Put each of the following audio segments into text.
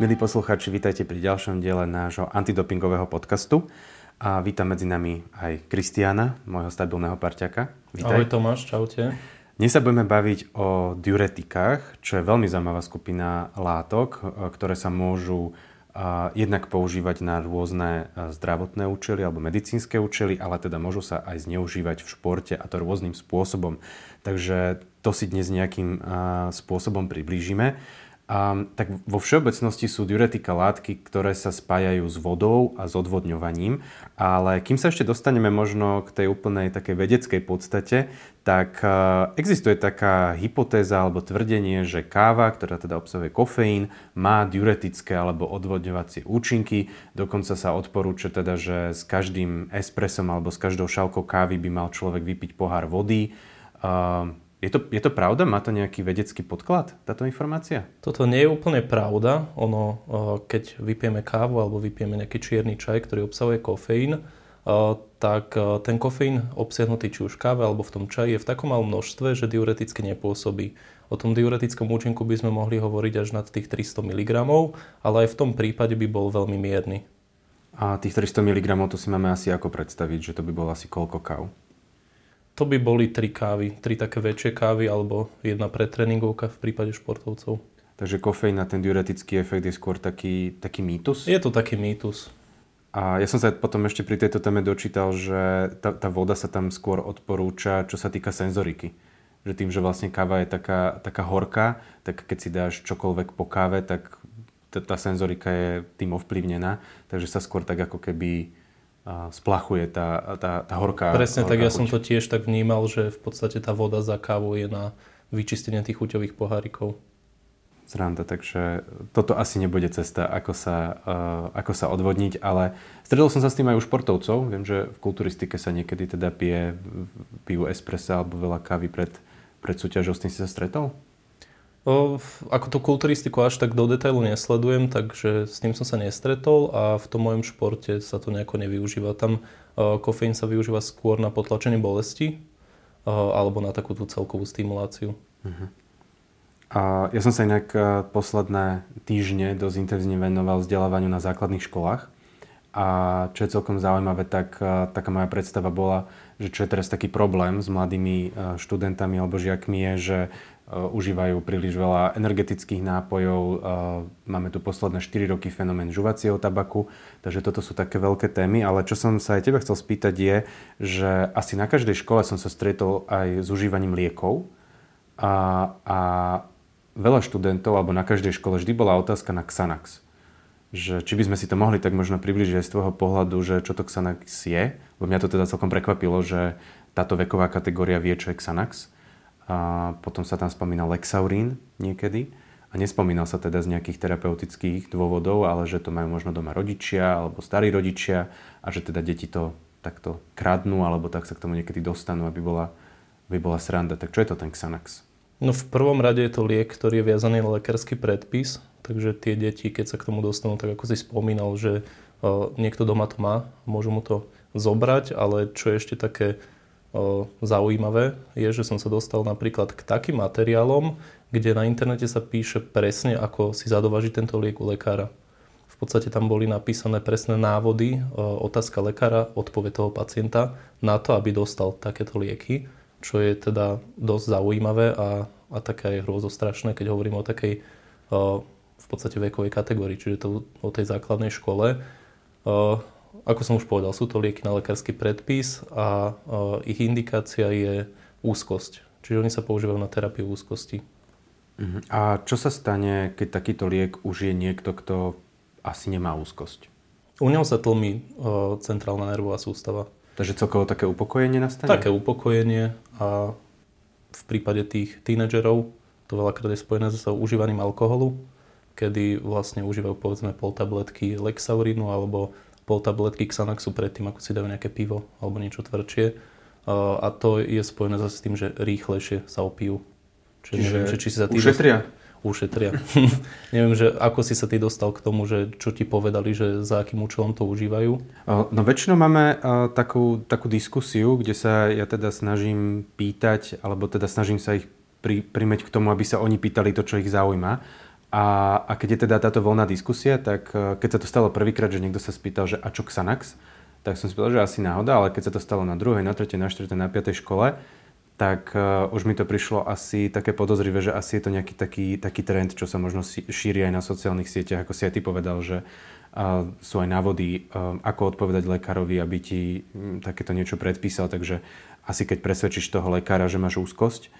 Milí poslucháči, vítajte pri ďalšom diele nášho antidopingového podcastu a vítam medzi nami aj Kristiána, môjho stabilného parťaka. Vítaj. Ahoj Tomáš, čaute. Dnes sa budeme baviť o diuretikách, čo je veľmi zaujímavá skupina látok, ktoré sa môžu jednak používať na rôzne zdravotné účely alebo medicínske účely, ale teda môžu sa aj zneužívať v športe a to rôznym spôsobom. Takže to si dnes nejakým spôsobom priblížime. Tak vo všeobecnosti sú diuretika látky, ktoré sa spájajú s vodou a s odvodňovaním, ale kým sa ešte dostaneme možno k tej úplnej takej vedeckej podstate, tak existuje taká hypotéza alebo tvrdenie, že káva, ktorá teda obsahuje kofeín, má diuretické alebo odvodňovacie účinky. Dokonca sa odporúča teda, že s každým espresom alebo s každou šálkou kávy by mal človek vypiť pohár vody. Je to pravda? Má to nejaký vedecký podklad, táto informácia? Toto nie je úplne pravda. Ono, keď vypijeme kávu alebo vypijeme nejaký čierny čaj, ktorý obsahuje kofeín, tak ten kofeín obsiahnutý či už v káve alebo v tom čaji je v takom malom množstve, že diureticky nepôsobí. O tom diuretickom účinku by sme mohli hovoriť až nad tých 300 mg, ale aj v tom prípade by bol veľmi mierny. A tých 300 mg to si máme asi ako predstaviť, že to by bol asi koľko káv? To by boli 3 kávy, 3 také väčšie kávy alebo 1 pretréningovka v prípade športovcov. Takže kofeín na ten diuretický efekt je skôr taký mýtus? Je to taký mýtus. A ja som sa potom ešte pri tejto téme dočítal, že tá voda sa tam skôr odporúča, čo sa týka senzoriky. Že tým, že vlastne káva je taká horká, tak keď si dáš čokoľvek po káve, tak tá senzorika je tým ovplyvnená. Takže sa skôr tak ako keby splachuje tá horká. Presne, horká tak ja chuť. Som to tiež tak vnímal, že v podstate tá voda za kávou je na vyčistenie tých chuťových pohárikov. Sranda, takže toto asi nebude cesta, ako sa odvodniť, ale stredol som sa s tým aj u športovcov. Viem, že v kulturistike sa niekedy teda pijú espressa alebo veľa kávy pred súťažou. S tým si sa stretol? Ako tú kulturistiku až tak do detailu nesledujem, takže s tým som sa nestretol a v tom mojom športe sa to nejako nevyužíva. Tam kofeín sa využíva skôr na potlačenie bolesti alebo na takú tú celkovú stimuláciu. Uh-huh. Ja som sa inak posledné týždne dosť intenzívne venoval vzdelávaniu na základných školách a čo je celkom zaujímavé, tak taká moja predstava bola, že čo je teraz taký problém s mladými študentami alebo žiakmi je, že užívajú príliš veľa energetických nápojov. Máme tu posledné 4 roky fenomén žuvacieho tabaku, takže toto sú také veľké témy. Ale čo som sa aj teba chcel spýtať je, že asi na každej škole som sa stretol aj s užívaním liekov a veľa študentov, alebo na každej škole vždy bola otázka na Xanax. Že či by sme si to mohli tak možno približiť z tvojho pohľadu, že čo to Xanax je? Lebo mňa to teda celkom prekvapilo, že táto veková kategória vie, čo je Xanax. A potom sa tam spomínal Lexaurin niekedy a nespomínal sa teda z nejakých terapeutických dôvodov, ale že to majú možno doma rodičia alebo starí rodičia a že teda deti to takto kradnú alebo tak sa k tomu niekedy dostanú, aby bola sranda. Tak čo je to ten Xanax? No v prvom rade je to liek, ktorý je viazaný na lekársky predpis, takže tie deti, keď sa k tomu dostanú, tak ako si spomínal, že niekto doma to má, môžu mu to zobrať, ale čo je ešte také zaujímavé je, že som sa dostal napríklad k takým materiálom, kde na internete sa píše presne, ako si zadovážiť tento liek u lekára. V podstate tam boli napísané presné návody, otázka lekára, odpoveď toho pacienta na to, aby dostal takéto lieky, čo je teda dosť zaujímavé a také aj hrôzostrašné, keď hovorím o takej v podstate vekovej kategórii, čiže to o tej základnej škole. Ako som už povedal, sú to lieky na lekársky predpis a ich indikácia je úzkosť. Čiže oni sa používajú na terapiu úzkosti. Uh-huh. A čo sa stane, keď takýto liek už je niekto, kto asi nemá úzkosť? U neho sa tlmí centrálna nervová sústava. Takže celkovo také upokojenie nastane? Také upokojenie a v prípade tých tínedžerov to veľakrát je spojené so užívaním alkoholu, kedy vlastne užívajú povedzme pol tabletky Lexaurinu alebo pol tabletky Xanaxu predtým, ako si dajú nejaké pivo alebo niečo tvrdšie. A to je spojené zase s tým, že rýchlejšie sa opijú. Čiže neviem, že či si sa tým ušetria. Neviem, že ako si sa ty dostal k tomu, že čo ti povedali, že za akým účelom to užívajú? No väčšinou máme takú diskusiu, kde sa ja teda snažím pýtať, alebo teda snažím sa ich primäť k tomu, aby sa oni pýtali to, čo ich zaujíma. A keď je teda táto voľná diskusia, tak keď sa to stalo prvýkrát, že niekto sa spýtal, že a čo Xanax, tak som si povedal, že asi náhoda, ale keď sa to stalo na druhej, na tretej, na štvrtej, na piatej škole, tak už mi to prišlo asi také podozrivé, že asi je to nejaký taký trend, čo sa možno šíri aj na sociálnych sieťach, ako si aj ty povedal, že sú aj návody, ako odpovedať lekárovi, aby ti takéto niečo predpísal. Takže asi keď presvedčíš toho lekára, že máš úzkosť,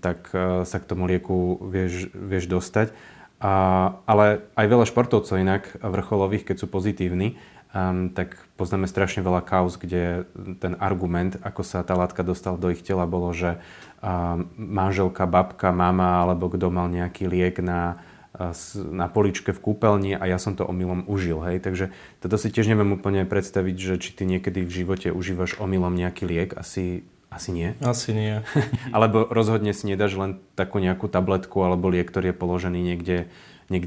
tak sa k tomu lieku vieš dostať. Ale aj veľa športovcov inak vrcholových, keď sú pozitívni, tak poznáme strašne veľa kauz, kde ten argument, ako sa tá látka dostala do ich tela, bolo, že manželka, babka, mama alebo kto mal nejaký liek na poličke v kúpeľni a ja som to omylom užil. Hej? Takže toto si tiež neviem úplne predstaviť, že či ty niekedy v živote užívaš omylom nejaký liek, asi nie. Asi nie. Alebo rozhodne si nedáš len takú nejakú tabletku alebo liek, ktorý je položený niekde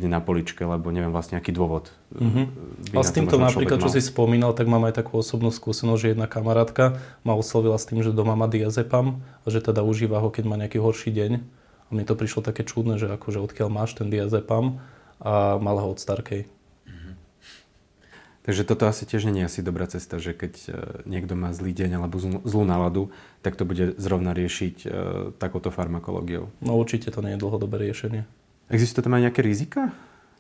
na poličke, lebo neviem vlastne aký dôvod. Mm-hmm. A s týmto napríklad, čo si spomínal, tak mám aj takú osobnú skúsenosť, že jedna kamarátka ma oslovila s tým, že doma má diazepam a že teda užíva ho, keď má nejaký horší deň. A mne to prišlo také čudné, že akože odkiaľ máš ten diazepam a mal ho od starkej. Mm-hmm. Takže toto asi tiež nie je asi dobrá cesta, že keď niekto má zlý deň alebo zlú náladu, tak to bude zrovna riešiť takouto farmakológiou. No určite to nie je dlhodobé riešenie. Existuje tam aj nejaké rizika,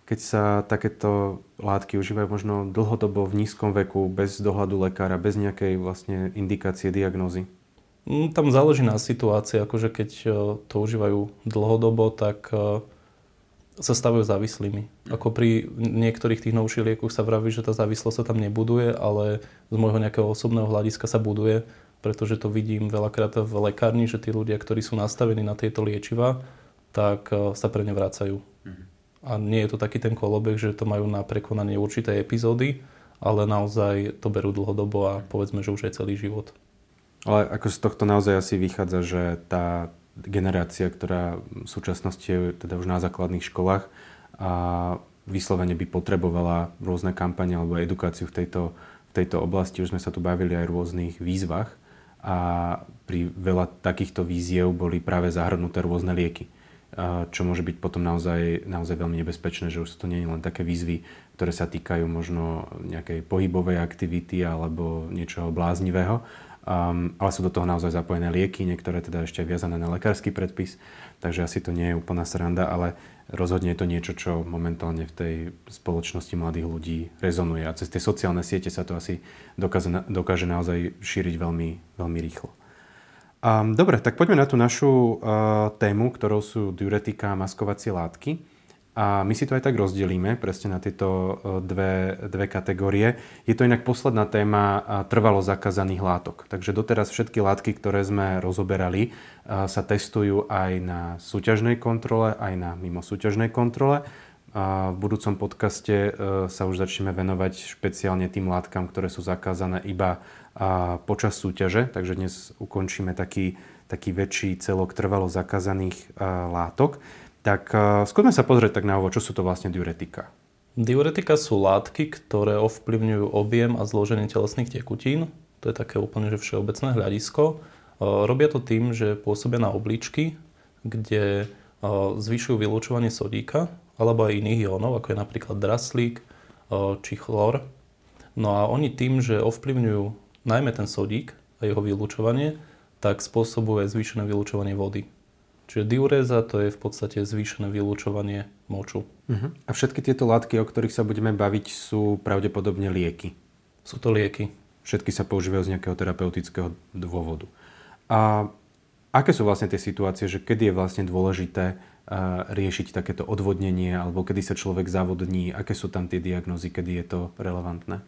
keď sa takéto látky užívajú možno dlhodobo v nízkom veku, bez dohľadu lekára, bez nejakej vlastne indikácie, diagnózy? Tam záleží na situácii, akože keď to užívajú dlhodobo, tak sa stavajú závislými. Ako pri niektorých tých novších liekoch sa vraví, že tá závislosť sa tam nebuduje, ale z môjho nejakého osobného hľadiska sa buduje, pretože to vidím veľakrát v lekárni, že tí ľudia, ktorí sú nastavení na tieto liečivá, tak sa pre ne vracajú. A nie je to taký ten kolobek, že to majú na prekonanie určité epizódy, ale naozaj to berú dlhodobo a povedzme, že už aj celý život. Ale ako z tohto naozaj asi vychádza, že tá generácia, ktorá v súčasnosti je teda už na základných školách a vyslovene by potrebovala rôzne kampane alebo edukáciu v tejto oblasti. Už sme sa tu bavili aj o rôznych výzvach a pri veľa takýchto výziev boli práve zahrnuté rôzne lieky, čo môže byť potom naozaj veľmi nebezpečné, že už to nie je len také výzvy, ktoré sa týkajú možno nejakej pohybovej aktivity alebo niečoho bláznivého, ale sú do toho naozaj zapojené lieky, niektoré teda ešte viazané na lekársky predpis, takže asi to nie je úplná sranda, ale rozhodne je to niečo, čo momentálne v tej spoločnosti mladých ľudí rezonuje a cez tie sociálne siete sa to asi dokáže naozaj šíriť veľmi, veľmi rýchlo. Dobre, tak poďme na tú našu tému, ktorou sú diuretika a maskovacie látky. A my si to aj tak rozdelíme presne na tieto dve kategórie. Je to inak posledná téma trvalo zakázaných látok. Takže doteraz všetky látky, ktoré sme rozoberali, sa testujú aj na súťažnej kontrole, aj na mimosúťažnej kontrole. V budúcom podcaste sa už začneme venovať špeciálne tým látkam, ktoré sú zakázané iba počas súťaže. Takže dnes ukončíme taký väčší celok trvalo zakázaných látok. Tak skúsme sa pozrieť tak na ovo, čo sú to vlastne diuretika. Diuretika sú látky, ktoré ovplyvňujú objem a zloženie telesných tekutín. To je také úplne že všeobecné hľadisko. Robia to tým, že pôsobia na obličky, kde zvyšujú vylučovanie sodíka alebo aj iných iónov, ako je napríklad draslík či chlor. No a oni tým, že ovplyvňujú najmä ten sodík a jeho vylučovanie, tak spôsobuje zvýšené vylučovanie vody. Čiže diuréza to je v podstate zvýšené vylučovanie moču. Uh-huh. A všetky tieto látky, o ktorých sa budeme baviť, sú pravdepodobne lieky. Sú to lieky. Všetky sa používajú z nejakého terapeutického dôvodu. A aké sú vlastne tie situácie, že kedy je vlastne dôležité riešiť takéto odvodnenie alebo kedy sa človek závodní, aké sú tam tie diagnózy, kedy je to relevantné?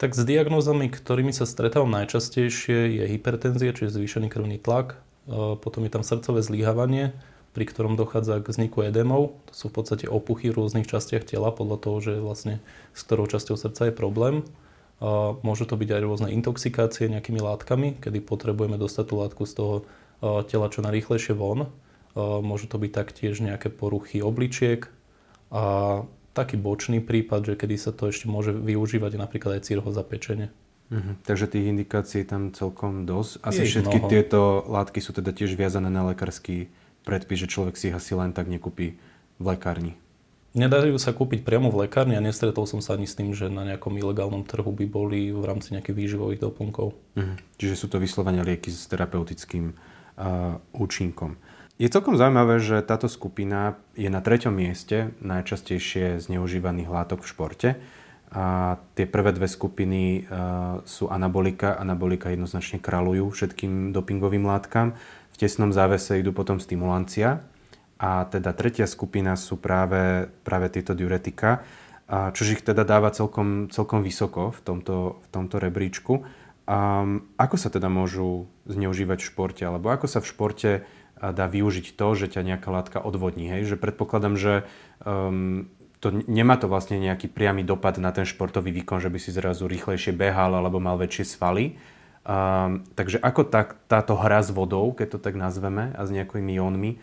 Tak s diagnózami, ktorými sa stretávam najčastejšie, je hypertenzia, čiže zvýšený krvný tlak, potom je tam srdcové zlyhávanie, pri ktorom dochádza k vzniku edémov, to sú v podstate opuchy v rôznych častiach tela podľa toho, že vlastne s ktorou časťou srdca je problém. Môžu to byť aj rôzne intoxikácie nejakými látkami, kedy potrebujeme dostať tú látku z toho tela čo najrýchlejšie von. Môžu to byť taktiež nejaké poruchy obličiek a taký bočný prípad, že kedy sa to ešte môže využívať napríklad aj cirhóza pečene. Mhm. Takže tých indikácií tam celkom dosť. Asi všetky mnoho. Tieto látky sú teda tiež viazané na lekársky predpis, že človek si ich asi len tak nekúpi v lekárni? Nedajú sa kúpiť priamo v lekárni a nestretol som sa ani s tým, že na nejakom ilegálnom trhu by boli v rámci nejakých výživových doplnkov. Čiže sú to vyslovene lieky s terapeutickým účinkom. Je celkom zaujímavé, že táto skupina je na 3. mieste najčastejšie zneužívaných látok v športe. A tie prvé dve skupiny sú anabolika. Anabolika jednoznačne kráľujú všetkým dopingovým látkam. V tesnom závese idú potom stimulancia. A teda tretia skupina sú práve tieto diuretika, čo ich teda dáva celkom vysoko v tomto rebríčku. Ako sa teda môžu zneužívať v športe? Alebo ako sa v športe dá využiť to, že ťa nejaká látka odvodní? Hej? Že predpokladám, že nemá to vlastne nejaký priamy dopad na ten športový výkon, že by si zrazu rýchlejšie behal alebo mal väčšie svaly. Takže ako táto hra s vodou, keď to tak nazveme, a s nejakými iónmi,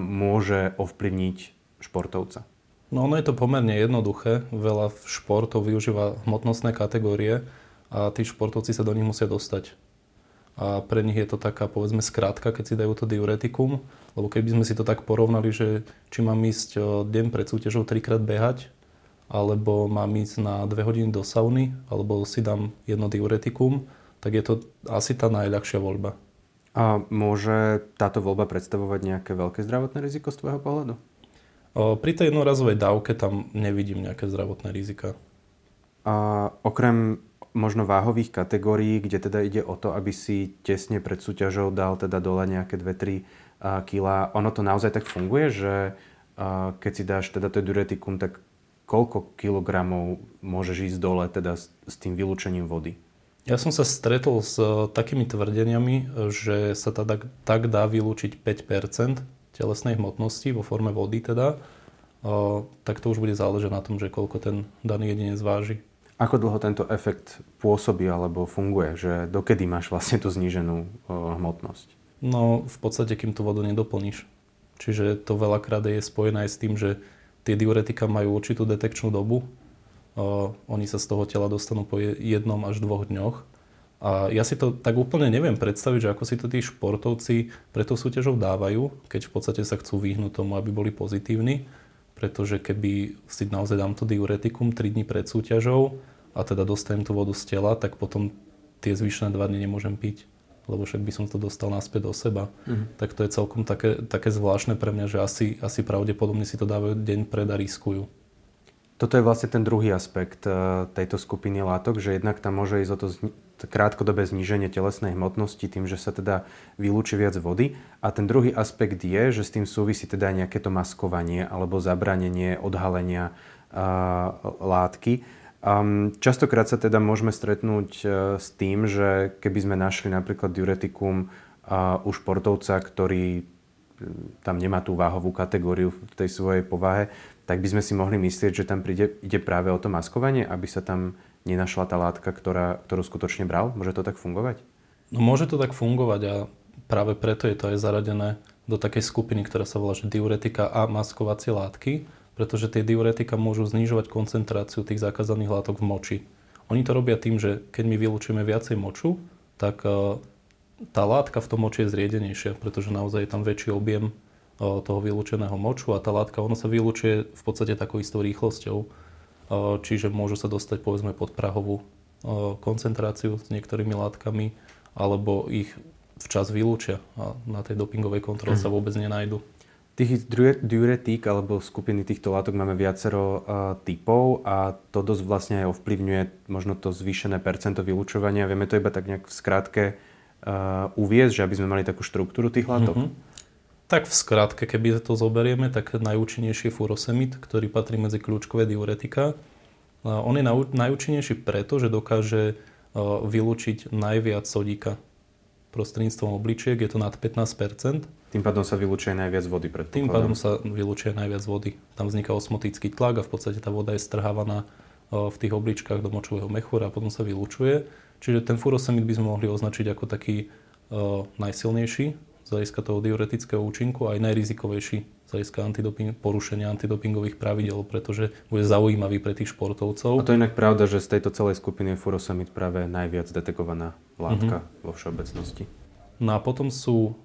môže ovplyvniť športovca? No ono je to pomerne jednoduché. Veľa športov využíva hmotnostné kategórie a tí športovci sa do nich musia dostať. A pre nich je to taká, povedzme, skrátka, keď si dajú to diuretikum. Lebo keby sme si to tak porovnali, že či mám ísť deň pred súťažou 3-krát behať, alebo mám ísť na 2 hodiny do sauny, alebo si dám jedno diuretikum, tak je to asi tá najľahšia voľba. A môže táto voľba predstavovať nejaké veľké zdravotné riziko z tvojho pohľadu? Pri tej jednorazovej dávke tam nevidím nejaké zdravotné rizika. A okrem možno váhových kategórií, kde teda ide o to, aby si tesne pred súťažou dal teda dole nejaké 2-3 kila, ono to naozaj tak funguje, že keď si dáš teda to diuretikum, tak koľko kilogramov môžeš ísť dole teda s tým vylúčením vody? Ja som sa stretol s takými tvrdeniami, že sa tak dá vylúčiť 5% telesnej hmotnosti vo forme vody teda. Tak to už bude záležať na tom, že koľko ten daný jedinec váži. Ako dlho tento efekt pôsobí alebo funguje? Že dokedy máš vlastne tú zníženú hmotnosť? No v podstate, kým tú vodu nedoplníš. Čiže to veľakrát je spojené aj s tým, že tie diuretika majú určitú detekčnú dobu. Oni sa z toho tela dostanú po 1 až 2 dňoch. A ja si to tak úplne neviem predstaviť, že ako si to tí športovci pre tú súťažou dávajú, keď v podstate sa chcú vyhnúť tomu, aby boli pozitívni, pretože keby si naozaj dám to diuretikum 3 dní pred súťažou a teda dostajem tú vodu z tela, tak potom tie zvyšné 2 dny nemôžem piť, lebo však by som to dostal naspäť do seba. Tak to je celkom také zvláštne pre mňa, že asi pravdepodobne si to dávajú deň pred a riskujú. Toto je vlastne ten druhý aspekt tejto skupiny látok, že jednak tam môže ísť o to krátkodobé zníženie telesnej hmotnosti tým, že sa teda vylúči viac vody. A ten druhý aspekt je, že s tým súvisí teda nejaké to maskovanie alebo zabranenie odhalenia látky. Častokrát sa teda môžeme stretnúť s tým, že keby sme našli napríklad diuretikum u športovca, ktorý tam nemá tú váhovú kategóriu v tej svojej povahe, tak by sme si mohli myslieť, že tam ide práve o to maskovanie, aby sa tam nenašla tá látka, ktorú skutočne bral? Môže to tak fungovať? No môže to tak fungovať a práve preto je to aj zaradené do takej skupiny, ktorá sa volá diuretika a maskovacie látky, pretože tie diuretika môžu znižovať koncentráciu tých zakázaných látok v moči. Oni to robia tým, že keď my vylúčime viacej moču, tak tá látka v tom moči je zriedenejšia, pretože naozaj je tam väčší objem toho vylúčeného moču a tá látka, ono sa vylúčuje v podstate takou istou rýchlosťou. Čiže môžu sa dostať, povedzme, pod prahovú koncentráciu s niektorými látkami alebo ich včas vylúčia a na tej dopingovej kontrole sa vôbec nenajdu. Tých diuretík alebo skupiny týchto látok máme viacero typov a to dosť vlastne aj ovplyvňuje možno to zvýšené percento vylúčovania. Vieme to iba tak nejak v skratke uviesť, že aby sme mali takú štruktúru tých látok. Tak v skratke, keby to zoberieme, tak najúčinnejší je furosemid, ktorý patrí medzi kľúčkové diuretika. On je najúčinnejší preto, že dokáže vylúčiť najviac sodíka prostredníctvom obličiek, je to nad 15%. Tým pádom sa vylúčuje najviac vody, predpokladám. Tým pádom sa vylúčuje najviac vody. Tam vzniká osmotický tlak a v podstate tá voda je strhávaná v tých obličkách do močového mechúra a potom sa vylúčuje. Čiže ten furosemid by sme mohli označiť ako taký najsilnejší z hľadiska toho diuretického účinku a aj najrizikovejší z hľadiska porušenia antidopingových pravidel, pretože bude zaujímavý pre tých športovcov. A to je inak pravda, že z tejto celej skupiny je furosemid práve najviac detekovaná látka vo všeobecnosti. No a potom sú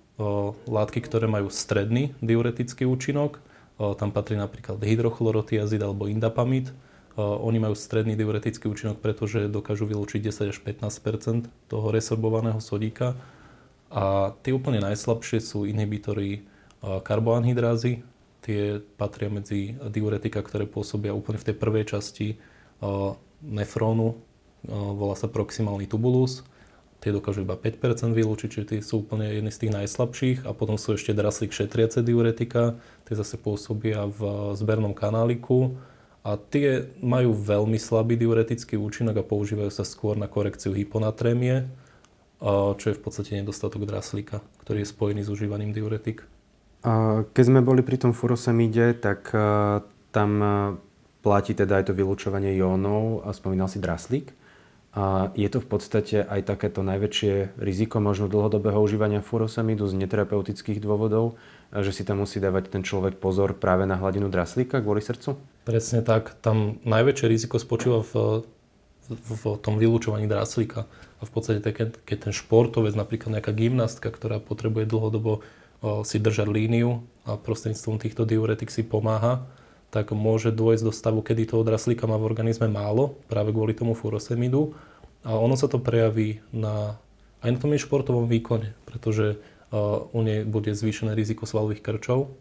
látky, ktoré majú stredný diuretický účinok Tam patrí napríklad hydrochlorotiazid alebo indapamid. Oni majú stredný diuretický účinok, pretože dokážu vylúčiť 10 až 15 % toho resorbovaného sodíka. A tie úplne najslabšie sú inhibitory karboanhydrázy. Tie patria medzi diuretika, ktoré pôsobia úplne v tej prvej časti nefrónu. Volá sa proximálny tubulus. Tie dokážu iba 5 % vylúčiť, čiže tie sú úplne jedny z tých najslabších. A potom sú ešte draslík šetriace diuretika. Tie zase pôsobia v zbernom kanáliku. A tie majú veľmi slabý diuretický účinok a používajú sa skôr na korekciu hyponatrémie, čo je v podstate nedostatok draslíka, ktorý je spojený s užívaním diuretik. Keď sme boli pri tom furosemide, tak tam platí teda aj to vylúčovanie jónov a spomínal si draslík. Je to v podstate aj takéto najväčšie riziko možno dlhodobého užívania furosemidu z neterapeutických dôvodov, že si tam musí dávať ten človek pozor práve na hladinu draslíka kvôli srdcu? Presne tak. Tam najväčšie riziko spočíva v tom vylúčovaní draslíka. A v podstate, keď ten športovec, napríklad nejaká gymnastka, ktorá potrebuje dlhodobo si držať líniu a prostredníctvom týchto diuretik si pomáha, tak môže dôjsť do stavu, kedy toho draslíka má v organizme málo, práve kvôli tomu furosemidu. A ono sa to prejaví aj na tom športovom výkone, pretože u nej bude zvýšené riziko svalových krčov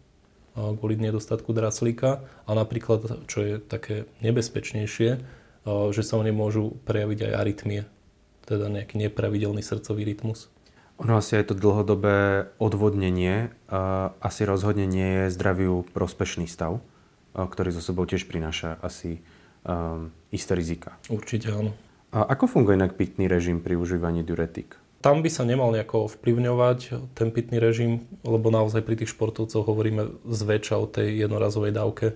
kvôli nedostatku draslíka a napríklad, čo je také nebezpečnejšie, že sa u nej môžu prejaviť aj arytmie, teda nejaký nepravidelný srdcový rytmus. Ono asi aj to dlhodobé odvodnenie asi rozhodne nie je zdraviu prospešný stav, ktorý zo sebou tiež prináša asi isté rizika. Určite áno. A ako funguje inak pitný režim pri užívaní diuretik? Tam by sa nemal nejako ovplyvňovať ten pitný režim, lebo naozaj pri tých športovcoch hovoríme zväčša o tej jednorazovej dávke.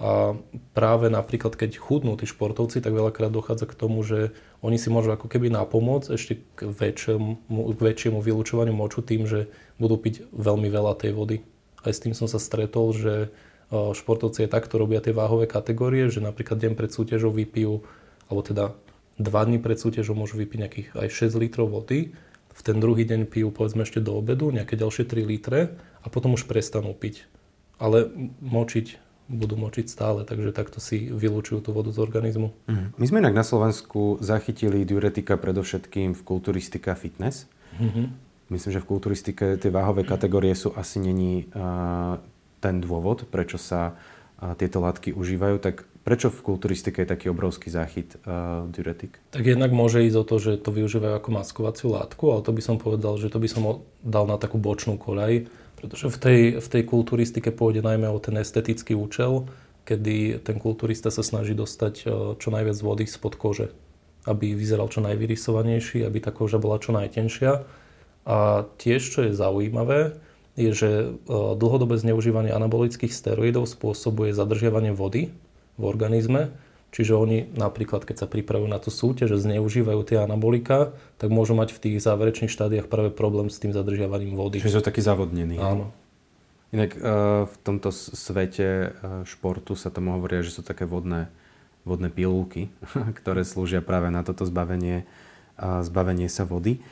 A práve napríklad, keď chudnú tí športovci, tak veľakrát dochádza k tomu, že oni si môžu ako keby napomôcť ešte k väčšiemu vylúčovaniu moču tým, že budú piť veľmi veľa tej vody. Aj s tým som sa stretol, že športovci takto robia tie váhové kategórie, že napríklad deň pred súťažou vypijú, alebo teda 2 dní pred súťažou môžu vypiť nejakých aj 6 litrov vody, v ten druhý deň pijú povedzme ešte do obedu nejaké ďalšie 3 litre a potom už prestanú piť. Ale budú močiť stále, takže takto si vylúčujú tú vodu z organizmu. My sme inak na Slovensku zachytili diuretika predovšetkým v kulturistike a fitness. Myslím, že v kulturistike tie váhové kategórie sú asi není ten dôvod, prečo sa tieto látky užívajú, tak prečo v kulturistike je taký obrovský záchyt diuretik? Tak jednak môže ísť o to, že to využívajú ako maskovaciu látku, ale to by som povedal, že to by som dal na takú bočnú koľaj, pretože v tej kulturistike pôjde najmä o ten estetický účel, kedy ten kulturista sa snaží dostať čo najviac vody spod kože, aby vyzeral čo najvyrysovanejší, aby tá koža bola čo najtenšia. A tiež, čo je zaujímavé, je, že dlhodobé zneužívanie anabolických steroidov spôsobuje zadržiavanie vody v organizme, čiže oni napríklad, keď sa pripravujú na tú súťaž, že zneužívajú tie anabolika, tak môžu mať v tých záverečných štádiách práve problém s tým zadržiavaním vody. Čiže sú takí zavodnení. Áno. Inak v tomto svete športu sa tomu hovoria, že sú také vodné pilulky, ktoré slúžia práve na toto zbavenie sa vody.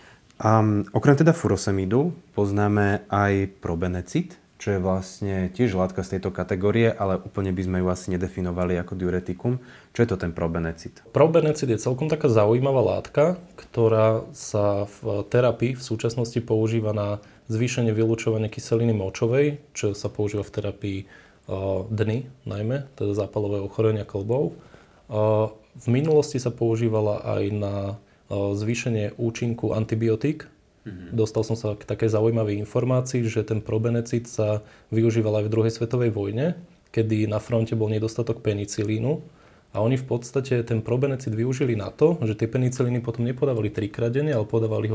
Okrem teda furosemidu poznáme aj probenecid, čo je vlastne tiež látka z tejto kategórie, ale úplne by sme ju asi nedefinovali ako diuretikum. Čo je to ten probenecid? Probenecid je celkom taká zaujímavá látka, ktorá sa v terapii v súčasnosti používa na zvýšenie vylučovania kyseliny močovej, čo sa používa v terapii dny, najmä, teda zápalové ochorenia klbov. V minulosti sa používala aj na zvýšenie účinku antibiotík. Dostal som sa k takej zaujímavej informácii, že ten probenecid sa využíval aj v druhej svetovej vojne, kedy na fronte bol nedostatok penicilínu a oni v podstate ten probenecid využili na to, že tie penicilíny potom nepodávali 3-krát denne, ale podávali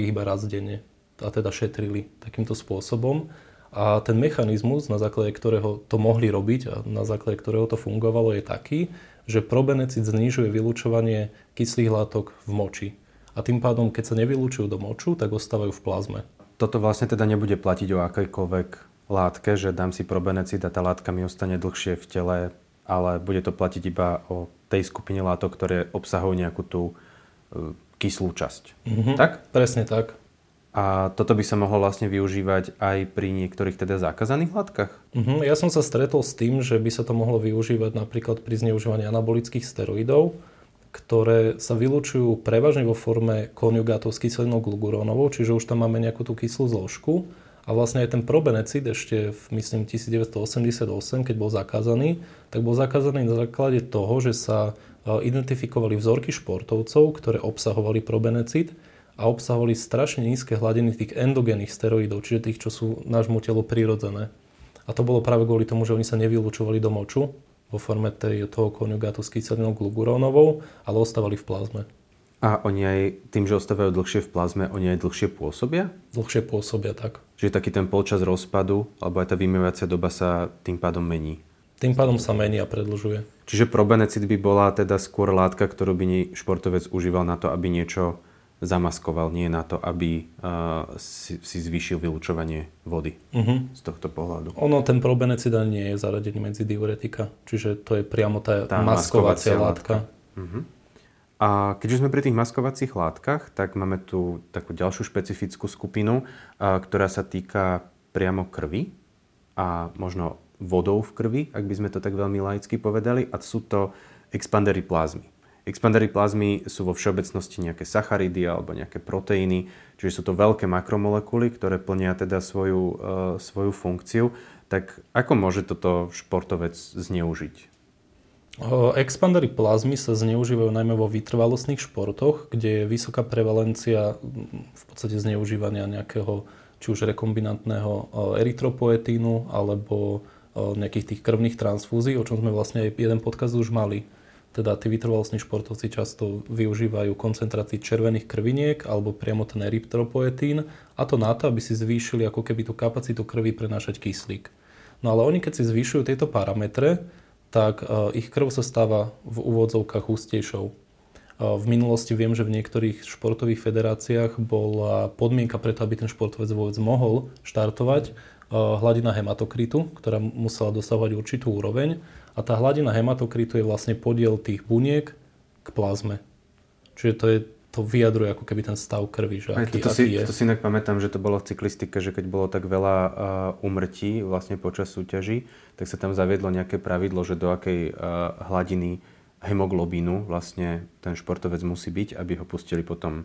ich iba raz denne a teda šetrili takýmto spôsobom. A ten mechanizmus, na základe ktorého to mohli robiť a na základe ktorého to fungovalo, je taký, že probenecid znižuje vylučovanie kyslých látok v moči. A tým pádom, keď sa nevylučujú do moču, tak ostávajú v plazme. Toto vlastne teda nebude platiť o akejkoľvek látke, že dám si probenecid a tá látka mi ostane dlhšie v tele, ale bude to platiť iba o tej skupine látok, ktoré obsahujú nejakú tú kyslú časť. Tak? Presne tak. A toto by sa mohlo vlastne využívať aj pri niektorých teda zákazaných látkach? Ja som sa stretol s tým, že by sa to mohlo využívať napríklad pri zneužívaní anabolických steroidov, ktoré sa vylučujú prevažne vo forme konjugátov s kyselinou glugurónovou, čiže už tam máme nejakú tú kyslú zložku. A vlastne aj ten probenecid ešte v, myslím, 1988, keď bol zakázaný, tak bol zakázaný na základe toho, že sa identifikovali vzorky športovcov, ktoré obsahovali probenecid, a obsahovali strašne nízke hladiny tých endogénnych steroidov, čiže tých, čo sú nášmu telu prirodzené. A to bolo práve kvôli tomu, že oni sa nevylučovali do moču vo forme toho konjugátu s kyselinou glugurónovou, ale ostávali v plazme. A oni aj tým, že ostávajú dlhšie v plazme, oni aj dlhšie pôsobia? Dlhšie pôsobia, tak. Čiže taký ten polčas rozpadu, alebo aj tá vymývacia doba sa tým pádom mení? Tým pádom sa mení a predlžuje. Čiže probenecid by bola teda skôr látka, ktorú by športovec užíval na to, aby niečo zamaskoval, nie na to, aby si zvýšil vylučovanie vody z tohto pohľadu. Ono, ten probenecid nie je zaradený medzi diuretika, čiže to je priamo tá maskovacia látka. A keď už sme pri tých maskovacích látkach, tak máme tu takú ďalšiu špecifickú skupinu, ktorá sa týka priamo krvi a možno vodou v krvi, ak by sme to tak veľmi laicky povedali, a sú to expandery plazmy. Expandery plazmy sú vo všeobecnosti nejaké sacharidy alebo nejaké proteíny, čiže sú to veľké makromolekuly, ktoré plnia teda svoju funkciu. Tak ako môže toto športovec zneužiť? Expandery plazmy sa zneužívajú najmä vo vytrvalostných športoch, kde je vysoká prevalencia v podstate zneužívania nejakého či už rekombinantného erytropoetínu alebo nejakých tých krvných transfúzií, o čom sme vlastne aj jeden podcast už mali. Teda tí vytrvalostní športovci často využívajú koncentráciu červených krviniek alebo priamo ten erytropoetín, a to na to, aby si zvýšili ako keby tú kapacitu krvi prenášať kyslík. No ale oni keď si zvýšujú tieto parametre, tak ich krv sa stáva v úvodzovkách hustejšou. V minulosti viem, že v niektorých športových federáciách bola podmienka preto, aby ten športovec vôbec mohol štartovať, hladina hematokritu, ktorá musela dosahovať určitú úroveň. A tá hladina hematokritu je vlastne podiel tých buniek k plazme. Čiže to vyjadruje ako keby ten stav krvi, že aký je. To si inak pamätám, že to bolo v cyklistike, že keď bolo tak veľa úmrtí vlastne počas súťaží, tak sa tam zaviedlo nejaké pravidlo, že do akej hladiny hemoglobínu vlastne ten športovec musí byť, aby ho pustili potom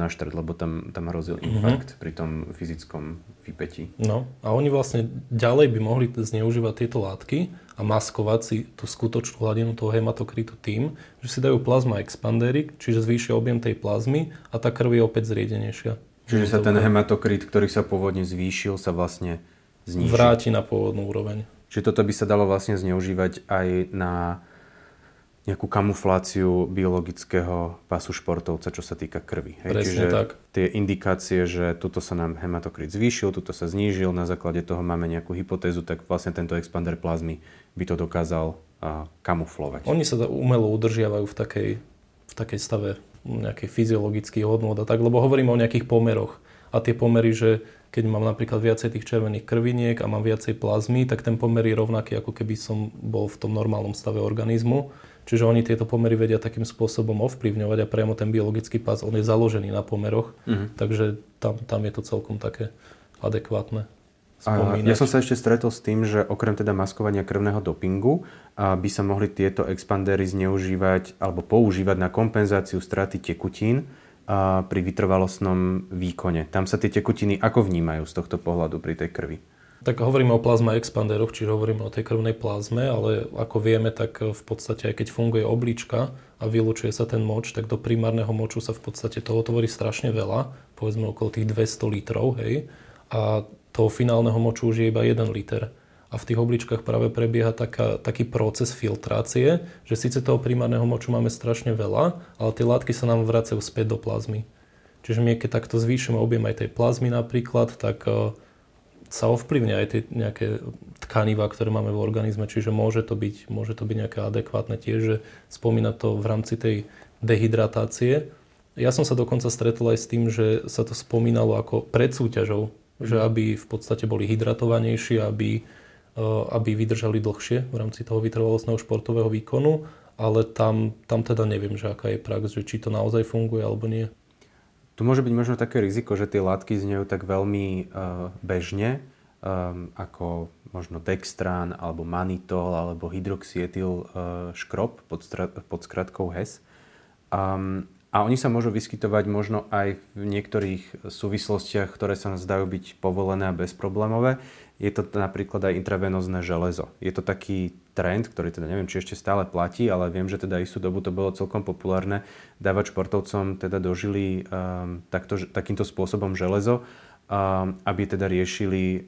na štart, lebo tam hrozil infarkt pri tom fyzickom vypätí. No a oni vlastne ďalej by mohli zneužívať tieto látky a maskovať si tú skutočnú hladinu toho hematokritu tým, že si dajú plazma expandery, čiže zvýšia objem tej plazmy a tá krv je opäť zriedenejšia. Čiže sa ten hematokrit, ktorý sa pôvodne zvýšil, sa vlastne zníži. Vráti na pôvodnú úroveň. Čiže toto by sa dalo vlastne zneužívať aj na nejakú kamufláciu biologického pasu športovca, čo sa týka krvi. Presne tak. Tie indikácie, že tuto sa nám hematokrit zvýšil, tuto sa znížil, na základe toho máme nejakú hypotézu, tak vlastne tento expander plazmy by to dokázal kamuflovať. Oni sa umelo udržiavajú v takej stave nejakej fyziologických hodnôt a tak, lebo hovoríme o nejakých pomeroch. A tie pomery, že keď mám napríklad viacej tých červených krviniek a mám viacej plazmy, tak ten pomer je rovnaký, ako keby som bol v tom normálnom stave organizmu. Čiže oni tieto pomery vedia takým spôsobom ovplyvňovať a priamo ten biologický pás, on je založený na pomeroch, takže tam je to celkom také adekvátne spomínať. Ja som sa ešte stretol s tým, že okrem teda maskovania krvného dopingu by sa mohli tieto expandery zneužívať alebo používať na kompenzáciu straty tekutín pri vytrvalostnom výkone. Tam sa tie tekutiny ako vnímajú z tohto pohľadu pri tej krvi? Tak hovoríme o plazma expanderoch, čiže hovoríme o tej krvnej plazme, ale ako vieme, tak v podstate aj keď funguje oblička a vylučuje sa ten moč, tak do primárneho moču sa v podstate toho tvorí strašne veľa, povedzme okolo tých 200 litrov, hej, a toho finálneho moču už je iba 1 liter. A v tých obličkách práve prebieha taký proces filtrácie, že síce toho primárneho moču máme strašne veľa, ale tie látky sa nám vracajú späť do plazmy. Čiže my, keď takto zvýšime objem aj tej plazmy napríklad, tak sa ovplyvňa aj tie nejaké tkanivá, ktoré máme v organizme. Čiže môže to byť nejaké adekvátne tiež, že spomína to v rámci tej dehydratácie. Ja som sa dokonca stretol aj s tým, že sa to spomínalo ako pred súťažou, že aby v podstate boli hydratovanejší, aby vydržali dlhšie v rámci toho vytrvalostného športového výkonu, ale tam teda neviem, že aká je prax, že či to naozaj funguje alebo nie. Tu môže byť možno také riziko, že tie látky znejú tak veľmi bežne, ako možno dextrán, alebo manitol, alebo hydroxietyl škrob pod skratkou HES. A oni sa môžu vyskytovať možno aj v niektorých súvislostiach, ktoré sa nám zdajú byť povolené a bezproblémové. Je to napríklad aj intravenózne železo. Je to taký trend, ktorý teda neviem, či ešte stále platí, ale viem, že teda istú dobu to bolo celkom populárne dávať športovcom teda do žily takýmto spôsobom železo, aby teda riešili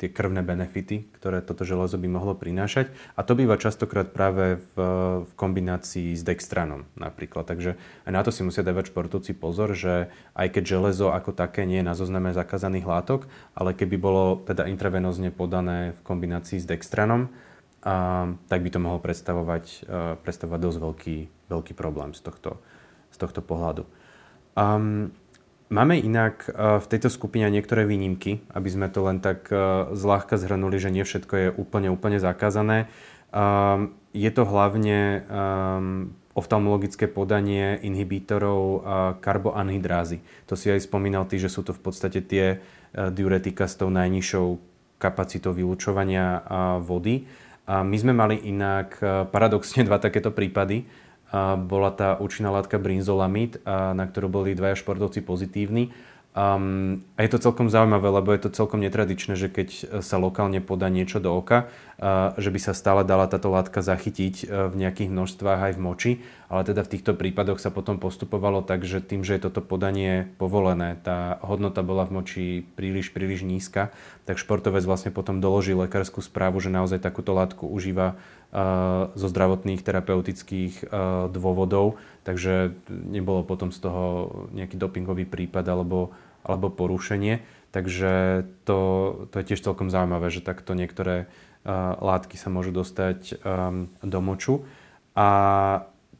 tie krvné benefity, ktoré toto železo by mohlo prinášať. A to býva častokrát práve v kombinácii s dextranom napríklad. Takže aj na to si musia dávať športovci pozor, že aj keď železo ako také nie je na zozname zakázaných látok, ale keby bolo teda intravenózne podané v kombinácii s dextranom, tak by to mohlo predstavovať dosť veľký problém z tohto pohľadu. Máme inak v tejto skupine niektoré výnimky, aby sme to len tak zľahka zhrnuli, že nie všetko je úplne zakázané. Je to hlavne oftalmologické podanie inhibitorov karboanhydrázy. To si aj spomínal ty, že sú to v podstate tie diuretika s tou najnižšou kapacitou vylučovania vody. My sme mali inak paradoxne dva takéto prípady. Bola tá účinná látka brinzolamid, na ktorú boli dvaja športovci pozitívni. A je to celkom zaujímavé, lebo je to celkom netradičné, že keď sa lokálne podá niečo do oka, že by sa stále dala táto látka zachytiť v nejakých množstvách aj v moči. Ale teda v týchto prípadoch sa potom postupovalo tak, že tým, že je toto podanie povolené, tá hodnota bola v moči príliš nízka, tak športovec vlastne potom doložil lekárskú správu, že naozaj takúto látku užíva zo zdravotných terapeutických dôvodov, takže nebolo potom z toho nejaký dopingový prípad alebo porušenie. Takže to je tiež celkom zaujímavé, že takto niektoré látky sa môžu dostať do moču. A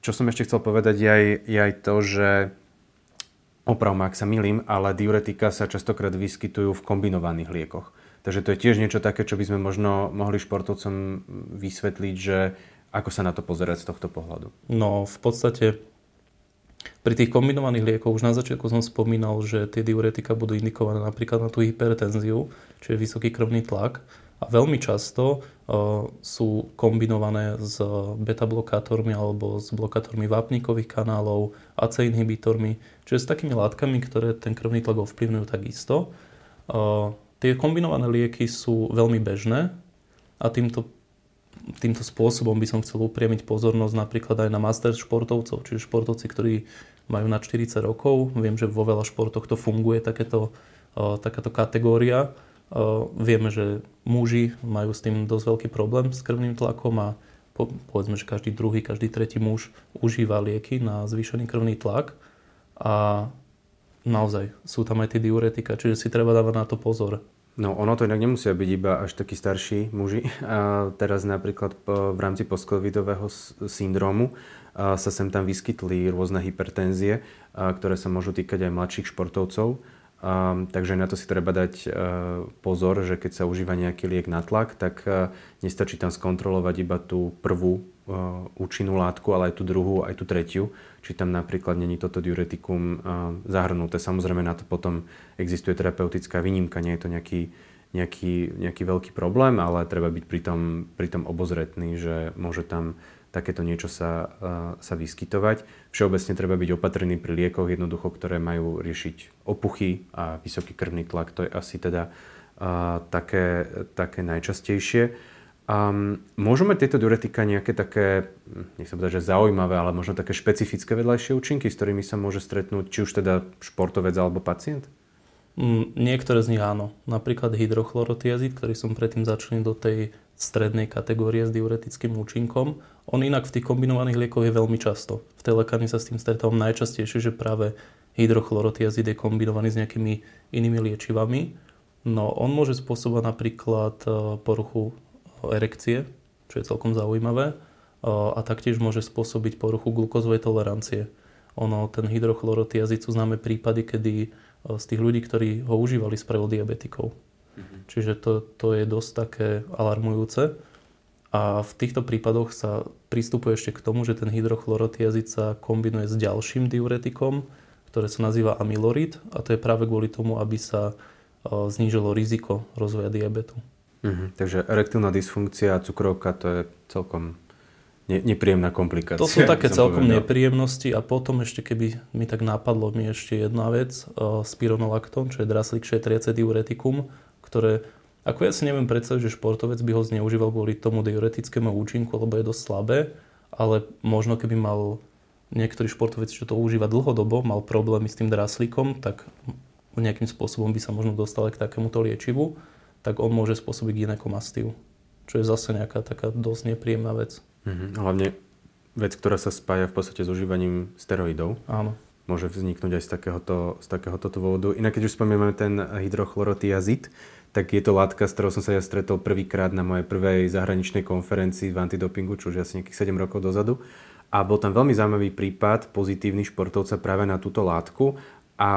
čo som ešte chcel povedať je aj to, že opravom, ak sa milím, ale diuretika sa častokrát vyskytujú v kombinovaných liekoch. Takže to je tiež niečo také, čo by sme možno mohli športovcom vysvetliť, že ako sa na to pozerať z tohto pohľadu. No v podstate pri tých kombinovaných liekoch už na začiatku som spomínal, že tie diuretika budú indikované napríklad na tú hypertenziu, čiže vysoký krvný tlak. A veľmi často sú kombinované s beta-blokátormi alebo s blokátormi vápnikových kanálov, AC-inhibitormi, čiže s takými látkami, ktoré ten krvný tlak ovplyvňujú takisto. Tie kombinované lieky sú veľmi bežné a týmto spôsobom by som chcel upriamiť pozornosť napríklad aj na master športovcov, čiže športovci, ktorí majú na 40 rokov. Viem, že vo veľa športoch to funguje, takáto kategória. Vieme, že muži majú s tým dosť veľký problém s krvným tlakom a povedzme, že každý druhý, každý tretí muž užíva lieky na zvýšený krvný tlak a naozaj sú tam aj tie diuretika, čiže si treba dávať na to pozor. No ono to inak nemusia byť iba až takí starší muži. A teraz napríklad v rámci postcovidového syndromu sa sem tam vyskytli rôzne hypertenzie, ktoré sa môžu týkať aj mladších športovcov. Takže na to si treba dať pozor, že keď sa užíva nejaký liek na tlak, tak nestačí tam skontrolovať iba tú prvú účinnú látku, ale aj tú druhú, aj tú tretiu. Či tam napríklad není toto diuretikum zahrnuté. Samozrejme na to potom existuje terapeutická výnimka, nie je to nejaký veľký problém, ale treba byť pri tom obozretný, že môže tam takéto niečo sa vyskytovať. Všeobecne treba byť opatrný pri liekoch, jednoducho, ktoré majú riešiť opuchy a vysoký krvný tlak. To je asi teda také najčastejšie. Môžeme tieto diuretika nejaké také, nechcem povedať, že zaujímavé, ale možno také špecifické vedľajšie účinky, s ktorými sa môže stretnúť či už teda športovec alebo pacient? Niektoré z nich áno. Napríklad hydrochlorotiazid, ktorý som predtým začlenil do tej strednej kategórie s diuretickým účinkom. On inak v tých kombinovaných liekoch je veľmi často. V tej lekárni sa s tým stretávam najčastejšie, že práve hydrochlorotiazid je kombinovaný s nejakými inými liečivami. No on môže spôsobať napríklad poruchu erekcie, čo je celkom zaujímavé, a taktiež môže spôsobiť poruchu glukózovej tolerancie. Ten hydrochlorotiazid sú známe prípady, kedy z tých ľudí, ktorí ho užívali, spravil diabetikov. Čiže to je dosť také alarmujúce a v týchto prípadoch sa pristupuje ešte k tomu, že ten hydrochlorotiazid sa kombinuje s ďalším diuretikom, ktoré sa nazýva amilorid a to je práve kvôli tomu, aby sa znížilo riziko rozvoja diabetu. Takže erektilná dysfunkcia a cukrovka to je celkom nepríjemná komplikácia. To sú také celkom nepríjemnosti a potom ešte keby mi tak napadlo mi ešte jedna vec, spironolaktón, čo je draslík šetriace diuretikum, ktoré, ako ja si neviem predstaviť, že športovec by ho zneužíval kvôli tomu diuretickému účinku, lebo je dosť slabé, ale možno keby mal niektorý športovec, čo to užíva dlhodobo, mal problémy s tým draslíkom, tak nejakým spôsobom by sa možno dostal k takémuto liečivu, tak on môže spôsobiť gynekomastiu, čo je zase nejaká taká dosť nepríjemná vec. Hlavne vec, ktorá sa spája v podstate s užívaním steroidov. Áno. Môže vzniknúť aj z takéhoto dôvodu. Inak keď už spomíname ten hydrochlorotiazid, tak je to látka, s ktorou som sa ja stretol prvýkrát na mojej prvej zahraničnej konferencii v antidopingu, čo už asi nejakých 7 rokov dozadu. A bol tam veľmi zaujímavý prípad pozitívny športovca práve na túto látku. A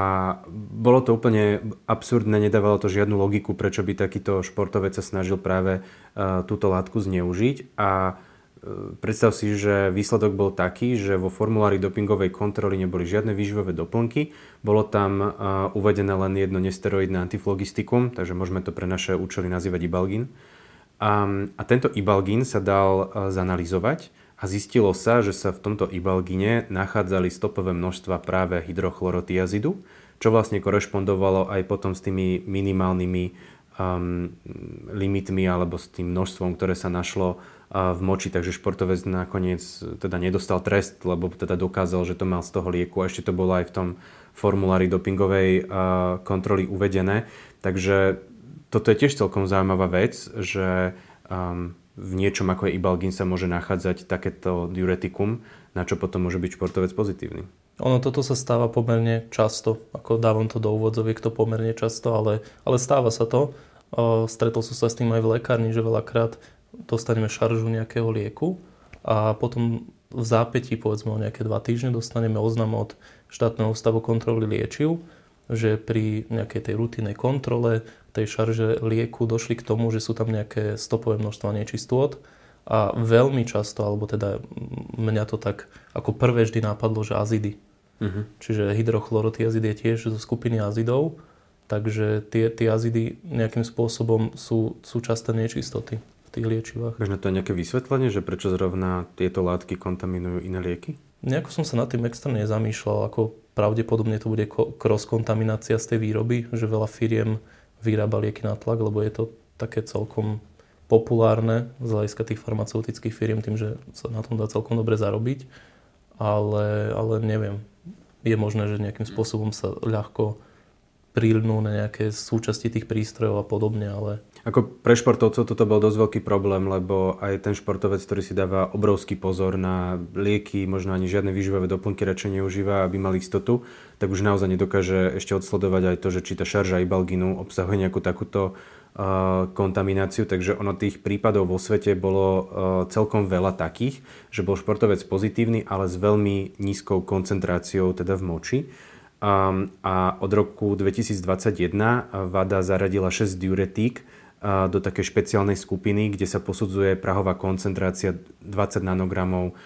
bolo to úplne absurdné, nedávalo to žiadnu logiku, prečo by takýto športovec sa snažil práve túto látku zneužiť. A predstav si, že výsledok bol taký, že vo formulári dopingovej kontroly neboli žiadne výživové doplnky. Bolo tam uvedené len jedno nesteroidné antiflogistikum, takže môžeme to pre naše účely nazývať ibalgín. A tento ibalgín sa dal zanalyzovať a zistilo sa, že sa v tomto ibalgíne nachádzali stopové množstva práve hydrochlorotiazidu, čo vlastne korešpondovalo aj potom s tými minimálnymi limitmi alebo s tým množstvom, ktoré sa našlo v moči, takže športovec nakoniec teda nedostal trest, lebo teda dokázal, že to mal z toho lieku a ešte to bolo aj v tom formulári dopingovej kontroly uvedené. Takže toto je tiež celkom zaujímavá vec, že v niečom ako je ibalgín sa môže nachádzať takéto diuretikum, na čo potom môže byť športovec pozitívny. Ono toto sa stáva pomerne často, ako dávam to do úvodzoviek, to pomerne často, ale stáva sa to. Stretol som sa s tým aj v lekárni, že veľakrát dostaneme šaržu nejakého lieku a potom v zápätí, povedzme o nejaké 2 týždne, dostaneme oznam od štátneho ústavu kontroly liečiv, že pri nejakej tej rutinnej kontrole tej šarže lieku došli k tomu, že sú tam nejaké stopové množstva nečistôt a veľmi často, alebo teda mňa to tak ako prvé vždy napadlo, že azidy. Čiže hydrochlorotiazid je tiež zo skupiny azidov, takže tie azidy nejakým spôsobom sú časté nečistoty v tých liečivách. Máš na to nejaké vysvetlenie, že prečo zrovna tieto látky kontaminujú iné lieky? Nejako som sa nad tým extrémne zamýšľal, ako pravdepodobne to bude cross-kontaminácia z tej výroby, že veľa firiem vyrába lieky na tlak, lebo je to také celkom populárne z hľadiska tých farmaceutických firiem, tým, že sa na tom dá celkom dobre zarobiť, ale neviem. Je možné, že nejakým spôsobom sa ľahko príľnú na nejaké súčasti tých prístrojov a podobne, ale... Ako pre športovcov toto bol dosť veľký problém, lebo aj ten športovec, ktorý si dáva obrovský pozor na lieky, možno ani žiadne výživové doplnky radšej neužíva, aby mal istotu, tak už naozaj nedokáže ešte odsledovať aj to, že či tá šarža ibalginu obsahuje nejakú takúto kontamináciu, takže ono tých prípadov vo svete bolo celkom veľa takých, že bol športovec pozitívny, ale s veľmi nízkou koncentráciou teda v moči. A od roku 2021 WADA zaradila 6 diuretík do takej špeciálnej skupiny, kde sa posudzuje prahová koncentrácia 20 nanogramov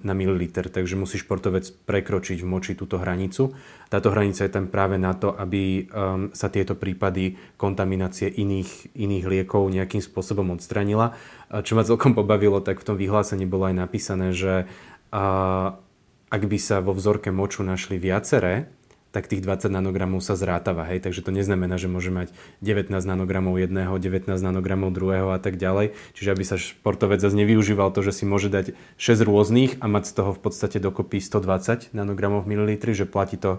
na mililiter. Takže musí športovec prekročiť v moči túto hranicu. Táto hranica je tam práve na to, aby sa tieto prípady kontaminácie iných liekov nejakým spôsobom odstranila. Čo ma celkom pobavilo, tak v tom vyhlásení bolo aj napísané, že ak by sa vo vzorke moču našli viaceré, tak tých 20 nanogramov sa zrátava, hej, takže to neznamená, že môže mať 19 nanogramov jedného, 19 nanogramov druhého a tak ďalej. Čiže aby sa športovec zase nevyužíval to, že si môže dať 6 rôznych a mať z toho v podstate dokopy 120 nanogramov v mililitri, že platí to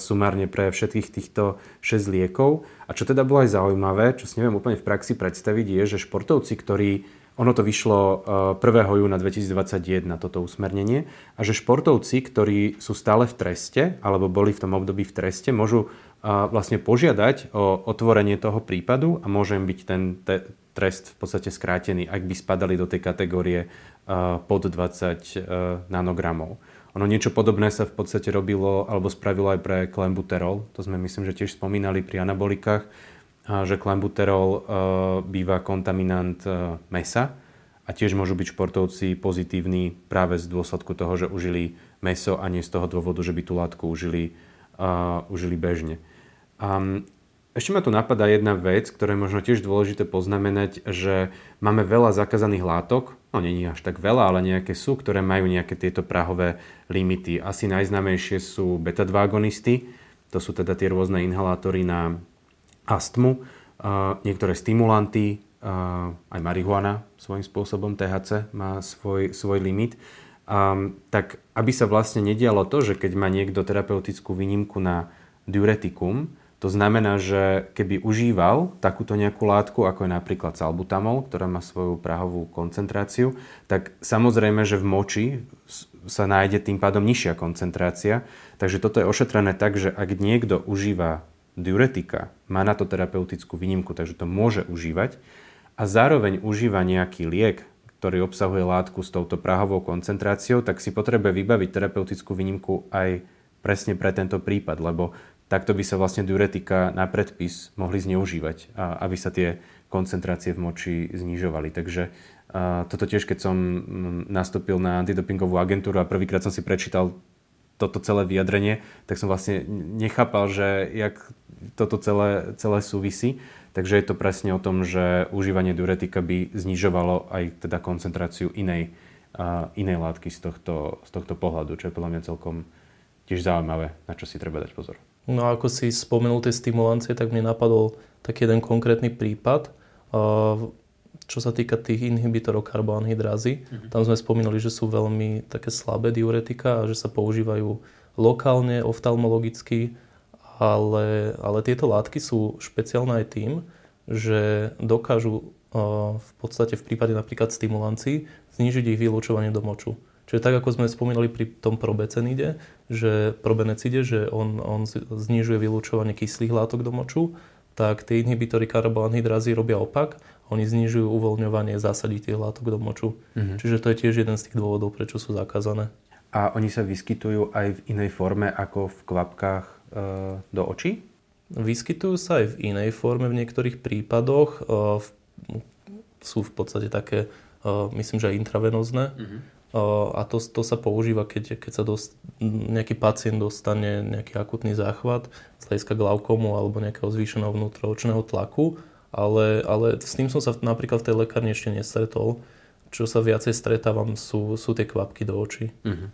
sumárne pre všetkých týchto 6 liekov. A čo teda bolo aj zaujímavé, čo si neviem úplne v praxi predstaviť, je, že športovci, ktorí ono to vyšlo 1. júna 2021 na toto usmernenie a že športovci, ktorí sú stále v treste alebo boli v tom období v treste, môžu vlastne požiadať o otvorenie toho prípadu a môže im byť ten trest v podstate skrátený, ak by spadali do tej kategórie pod 20 nanogramov. Ono niečo podobné sa v podstate robilo alebo spravilo aj pre klenbuterol. To sme myslím, že tiež spomínali pri anabolikách, že klenbuterol býva kontaminant mesa a tiež môžu byť športovci pozitívni práve z dôsledku toho, že užili mäso a nie z toho dôvodu, že by tú látku užili bežne. Ešte ma tu napadá jedna vec, ktorá je možno tiež dôležité poznamenať, že máme veľa zakázaných látok, no nie je až tak veľa, ale nejaké sú, ktoré majú nejaké tieto prahové limity. Asi najznámejšie sú beta-2 agonisti, to sú teda tie rôzne inhalátory na astmu, niektoré stimulanty, aj marihuana svojím spôsobom, THC má svoj limit. Tak aby sa vlastne nedialo to, že keď má niekto terapeutickú výnimku na diuretikum, to znamená, že keby užíval takúto nejakú látku, ako je napríklad salbutamol, ktorá má svoju prahovú koncentráciu, tak samozrejme, že v moči sa nájde tým pádom nižšia koncentrácia. Takže toto je ošetrené tak, že ak niekto užíva diuretika, má na to terapeutickú výnimku, takže to môže užívať a zároveň užíva nejaký liek, ktorý obsahuje látku s touto prahovou koncentráciou, tak si potrebuje vybaviť terapeutickú výnimku aj presne pre tento prípad, lebo takto by sa vlastne diuretika na predpis mohli zneužívať, aby sa tie koncentrácie v moči znižovali. Takže toto tiež, keď som nastúpil na antidopingovú agentúru a prvýkrát som si prečítal toto celé vyjadrenie, tak som vlastne nechápal, že jak toto celé súvisí. Takže je to presne o tom, že užívanie diuretika by znižovalo aj teda koncentráciu inej látky z tohto pohľadu, čo je podľa mňa celkom tiež zaujímavé, na čo si treba dať pozor. No a ako si spomenul tie stimulancie, tak mi napadol taký jeden konkrétny prípad, čo sa týka tých inhibitorov karboanhydrázy. Tam sme spomínali, že sú veľmi také slabé diuretika a že sa používajú lokálne, oftalmologicky, ale tieto látky sú špeciálne aj tým, že dokážu v podstate v prípade napríklad stimulancií znižiť ich vylučovanie do moču. Čiže tak, ako sme spomínali pri tom probenecide, že on znižuje vylučovanie kyslých látok do moču, tak tie inhibitory karboanhydrázy robia opak. Oni znižujú uvoľňovanie zásaditých látok do moču. Mm-hmm. Čiže to je tiež jeden z tých dôvodov, prečo sú zakázané. A oni sa vyskytujú aj v inej forme ako v kvapkách do očí? Vyskytujú sa aj v inej forme v niektorých prípadoch. Sú v podstate také, myslím, že aj intravenózne. Mm-hmm. A to sa používa, keď sa nejaký pacient dostane nejaký akutný záchvat z hľadiska glaukomu alebo nejakého zvýšeného vnútroočného tlaku, ale s tým som sa napríklad v tej lekárni ešte nestretol. Čo sa viacej stretávam sú tie kvapky do očí. Mhm.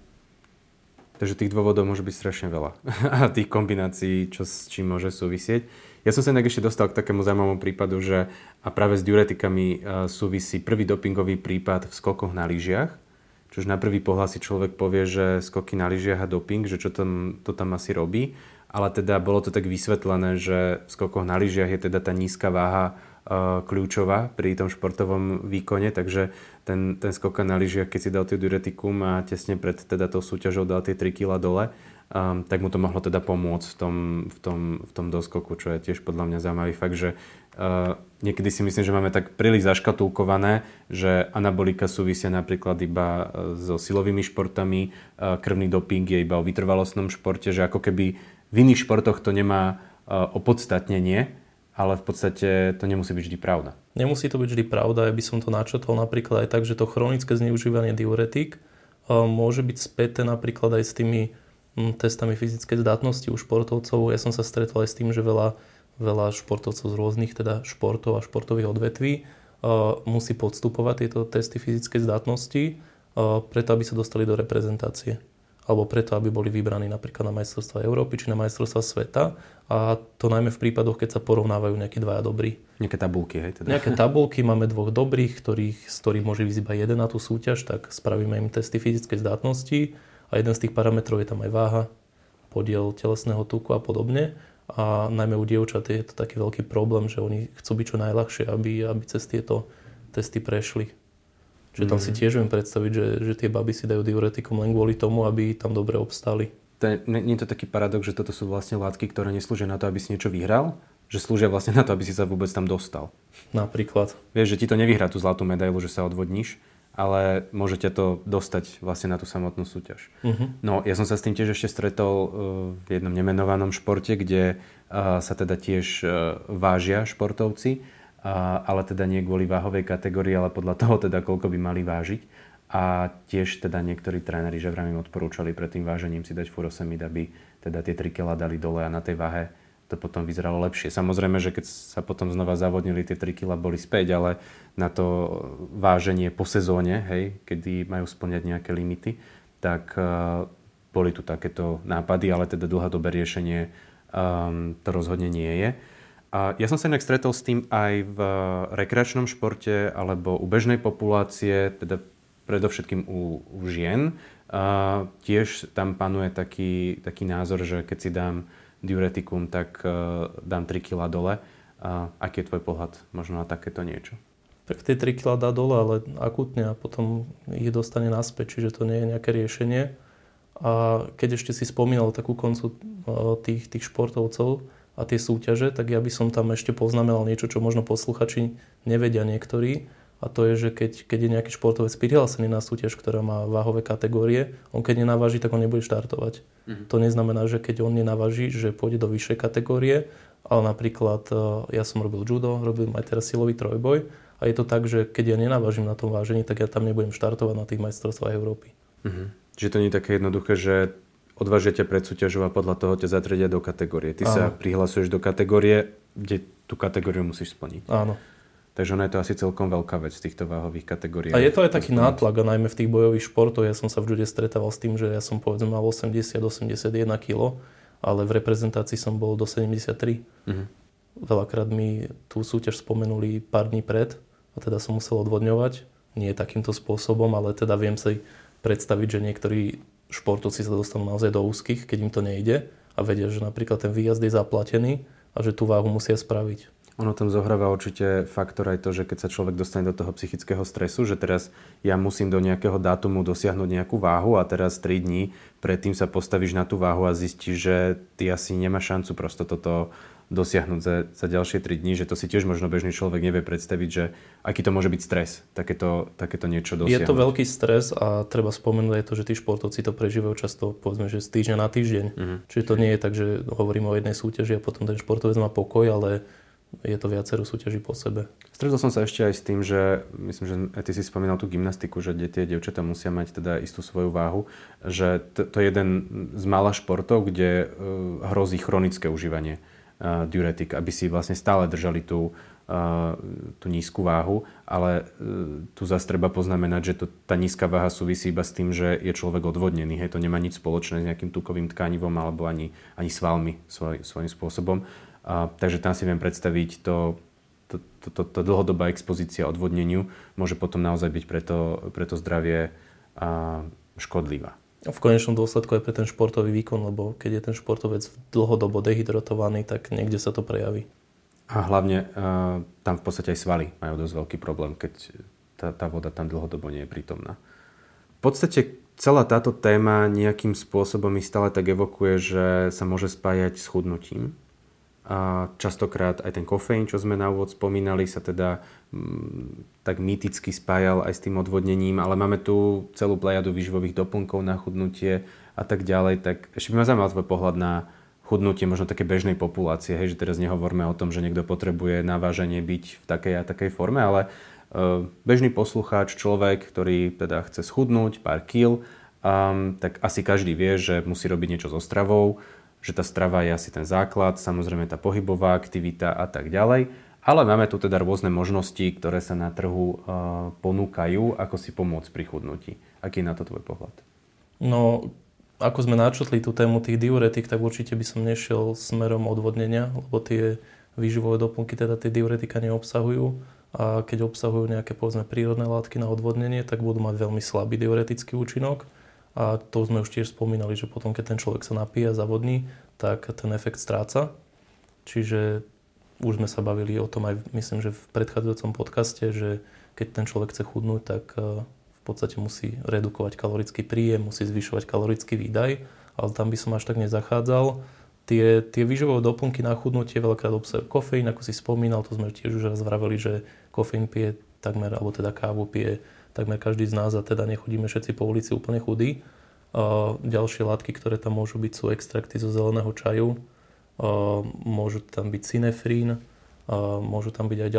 Takže tých dôvodov môže byť strašne veľa a tých kombinácií, s čím môže súvisieť. Ja som sa inak ešte dostal k takému zaujímavému prípadu, že a práve s diuretikami súvisí prvý dopingový prípad v skokoch na lyžiach. Čiže na prvý pohľad si človek povie, že skoky na lyžiach a doping, že čo tam asi robí. Ale teda bolo to tak vysvetlené, že v skokoch na lyžiach je teda tá nízka váha kľúčová pri tom športovom výkone. Takže ten skok na lyžiach, keď si dal tie diuretikum a tesne pred teda tou súťažou dal tie 3 kg dole, tak mu to mohlo teda pomôcť v tom doskoku, čo je tiež podľa mňa zaujímavý fakt, že niekedy si myslím, že máme tak príliš zaškatulkované, že anabolika súvisia napríklad iba so silovými športami, krvný doping je iba o vytrvalostnom športe, že ako keby v iných športoch to nemá opodstatnenie, ale v podstate to nemusí byť vždy pravda. Nemusí to byť vždy pravda, ja by som to načrtol napríklad aj tak, že to chronické zneužívanie diuretík môže byť späté napríklad aj s tými testami fyzickej zdatnosti u športovcov. Ja som sa stretol aj s tým, že veľa športovcov z rôznych teda športov a športových odvetví musí podstupovať tieto testy fyzickej zdatnosti preto, aby sa dostali do reprezentácie. Alebo preto, aby boli vybraní napríklad na majstrovstvá Európy či na majstrovstvá sveta. A to najmä v prípadoch, keď sa porovnávajú nejakí dvaja dobrí. Nejaké tabulky, hej? Teda. Nejaké tabulky, máme dvoch dobrých, z ktorých môže ísť iba jeden na tú súťaž, tak spravíme im testy fyzickej zdatnosti a jeden z tých parametrov je tam aj váha, podiel telesného tuku a podobne. A najmä u dievčat je to taký veľký problém, že oni chcú byť čo najľahšie, aby cez tieto testy prešli. Čiže tam si tiež viem predstaviť, že tie baby si dajú diuretikum len kvôli tomu, aby tam dobre obstali. Nie je to taký paradox, že toto sú vlastne látky, ktoré neslúžia na to, aby si niečo vyhral, že slúžia vlastne na to, aby si sa vôbec tam dostal. Napríklad. Vieš, že ti to nevyhrá tú zlatú medailu, že sa odvodníš, ale môžete to dostať vlastne na tú samotnú súťaž. Uh-huh. No, ja som sa s tým tiež ešte stretol v jednom nemenovanom športe, kde sa teda tiež vážia športovci ale teda nie kvôli váhovej kategórii, ale podľa toho teda, koľko by mali vážiť. A tiež teda niektorí tréneri, že vraj im odporúčali pred tým vážením si dať furosemid, aby teda tie 3 kg dali dole a na tej váhe to potom vyzeralo lepšie. Samozrejme, že keď sa potom znova zavodnili, tie 3 kg boli späť, ale na to váženie po sezóne, hej, kedy majú splňať nejaké limity, tak boli tu takéto nápady, ale teda dlhodobé riešenie to rozhodne nie je. A ja som sa inak stretol s tým aj v rekreačnom športe alebo u bežnej populácie, teda predovšetkým u žien. Tiež tam panuje taký názor, že keď si dám diuretikum, tak dám 3 kg dole. Aký je tvoj pohľad možno na takéto niečo? Tak tie 3 kg dá dole, ale akutne a potom ich dostane naspäť, čiže to nie je nejaké riešenie. A keď ešte si spomínal takú koncu tých športovcov a tie súťaže, tak ja by som tam ešte poznamenal niečo, čo možno posluchači nevedia niektorí. A to je, že keď je nejaký športovec prihlásený na súťaž, ktorá má váhové kategórie, on keď nenaváži, tak on nebude štartovať. To neznamená, že keď on nenaváži, že pôjde do vyššej kategórie, ale napríklad ja som robil judo, robím aj teraz silový trojboj a je to tak, že keď ja nenavážim na tom vážení, tak ja tam nebudem štartovať na tých majstrovstvách Európy. Čiže to nie je také jednoduché, že odvážia ťa pred súťažou a podľa toho ťa zatriedia do kategórie. Ty sa prihlasuješ do kategórie, kde tú kategóriu musíš splniť. Áno. Takže ona je to asi celkom veľká vec v týchto váhových kategóriách. A je to aj taký nátlak, a najmä v tých bojových športoch. Ja som sa v jude stretával s tým, že ja som povedzme mal 80-81 kg, ale v reprezentácii som bol do 73. Veľakrát mi tú súťaž spomenuli pár dní pred a teda som musel odvodňovať. Nie takýmto spôsobom, ale teda viem si predstaviť, že niektorí športovci sa dostanú naozaj do úzkých, keď im to nejde a vedia, že napríklad ten výjazd je zaplatený a že tú váhu musia spraviť. Ono tam zohráva určite faktor aj to, že keď sa človek dostane do toho psychického stresu, že teraz ja musím do nejakého dátumu dosiahnuť nejakú váhu a teraz 3 dní predtým sa postavíš na tú váhu a zistíš, že ty asi nemáš šancu prosto toto dosiahnuť za ďalšie 3 dní, že to si tiež možno bežný človek nevie predstaviť, že aký to môže byť stres, takéto niečo dosiahnuť. Je to veľký stres a treba spomenúť aj to, že tí športovci to prežívajú často, povedzme, že z týždňa na týždeň. Čiže to nie je tak, že hovorím o jednej súťaži a potom ten športovec má pokoj, ale je to viacero súťaží po sebe. Stretol som sa ešte aj s tým, že myslím, že aj ty si spomínal tú gymnastiku, že tie dievčatá musia mať teda istú svoju váhu, že to je jeden z mála športov, kde hrozí chronické užívanie diuretik, aby si vlastne stále držali tú nízku váhu, ale tu zase treba poznamenať, že tá nízka váha súvisí iba s tým, že je človek odvodnený. Hej, to nemá nič spoločné s nejakým tukovým tkanivom alebo ani svalmi svojím spôsobom. Takže tam si viem predstaviť to dlhodobá expozícia odvodneniu môže potom naozaj byť pre to zdravie škodlivá. V konečnom dôsledku aj pre ten športový výkon, lebo keď je ten športovec dlhodobo dehydratovaný, tak niekde sa to prejaví. A hlavne tam v podstate aj svaly majú dosť veľký problém, keď tá voda tam dlhodobo nie je prítomná. V podstate celá táto téma nejakým spôsobom mi stále tak evokuje, že sa môže spájať s chudnutím. A častokrát aj ten kofeín, čo sme na úvod spomínali, sa teda tak mýticky spájal aj s tým odvodnením, ale máme tu celú plejadu výživových doplnkov na chudnutie a tak ďalej. Tak ešte by ma zaujímal tvoj pohľad na chudnutie možno také bežnej populácie, hej, že teraz nehovoríme o tom, že niekto potrebuje na váženie byť v takej a takej forme, ale bežný poslucháč, človek, ktorý teda chce schudnúť pár kíl, tak asi každý vie, že musí robiť niečo so stravou, že tá strava je asi ten základ, samozrejme tá pohybová aktivita a tak ďalej. Ale máme tu teda rôzne možnosti, ktoré sa na trhu ponúkajú, ako si pomôcť pri chudnutí. Aký je na to tvoj pohľad? No, ako sme načrtli tú tému tých diuretik, tak určite by som nešiel smerom odvodnenia, lebo tie výživové doplnky, teda tie diuretika neobsahujú. A keď obsahujú nejaké, povedzme, prírodné látky na odvodnenie, tak budú mať veľmi slabý diuretický účinok. A to sme už tiež spomínali, že potom, keď ten človek sa napije a zavodní, tak ten efekt stráca. Čiže už sme sa bavili o tom aj, myslím, že v predchádzajúcom podcaste, že keď ten človek chce chudnúť, tak v podstate musí redukovať kalorický príjem, musí zvyšovať kalorický výdaj, ale tam by som až tak nezachádzal. Tie výživové doplnky na chudnutie veľakrát obsahujú kofeín, ako si spomínal, to sme tiež už raz vraveli, že kofeín pije takmer, alebo teda kávu pije takmer každý z nás a teda nechodíme všetci po ulici úplne chudí. Ďalšie látky, ktoré tam môžu byť, sú extrakty zo zeleného čaju, môžu tam byť cinefrín, Môžu tam byť aj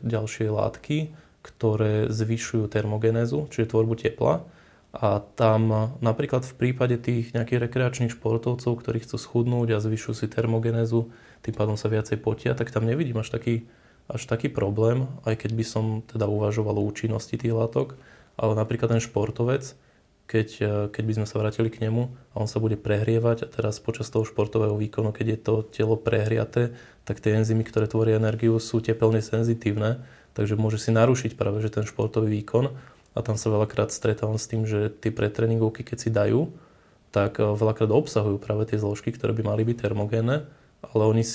ďalšie látky, ktoré zvyšujú termogenézu, čiže tvorbu tepla. A tam napríklad v prípade tých nejakých rekreačných športovcov, ktorí chcú schudnúť a zvyšujú si termogenézu, tým pádom sa viacej potia, tak tam nevidím až taký problém, aj keď by som teda uvažoval o účinnosti tých látok. Ale napríklad ten športovec, keď by sme sa vrátili k nemu a on sa bude prehrievať a teraz počas toho športového výkonu, keď je to telo prehriaté, tak tie enzymy, ktoré tvoria energiu, sú tepelne senzitívne, takže môže si narušiť práve že ten športový výkon. A tam sa veľakrát stretávam s tým, že tie pretréningovky, keď si dajú, tak veľakrát obsahujú práve tie zložky, ktoré by mali byť termogénne, ale oni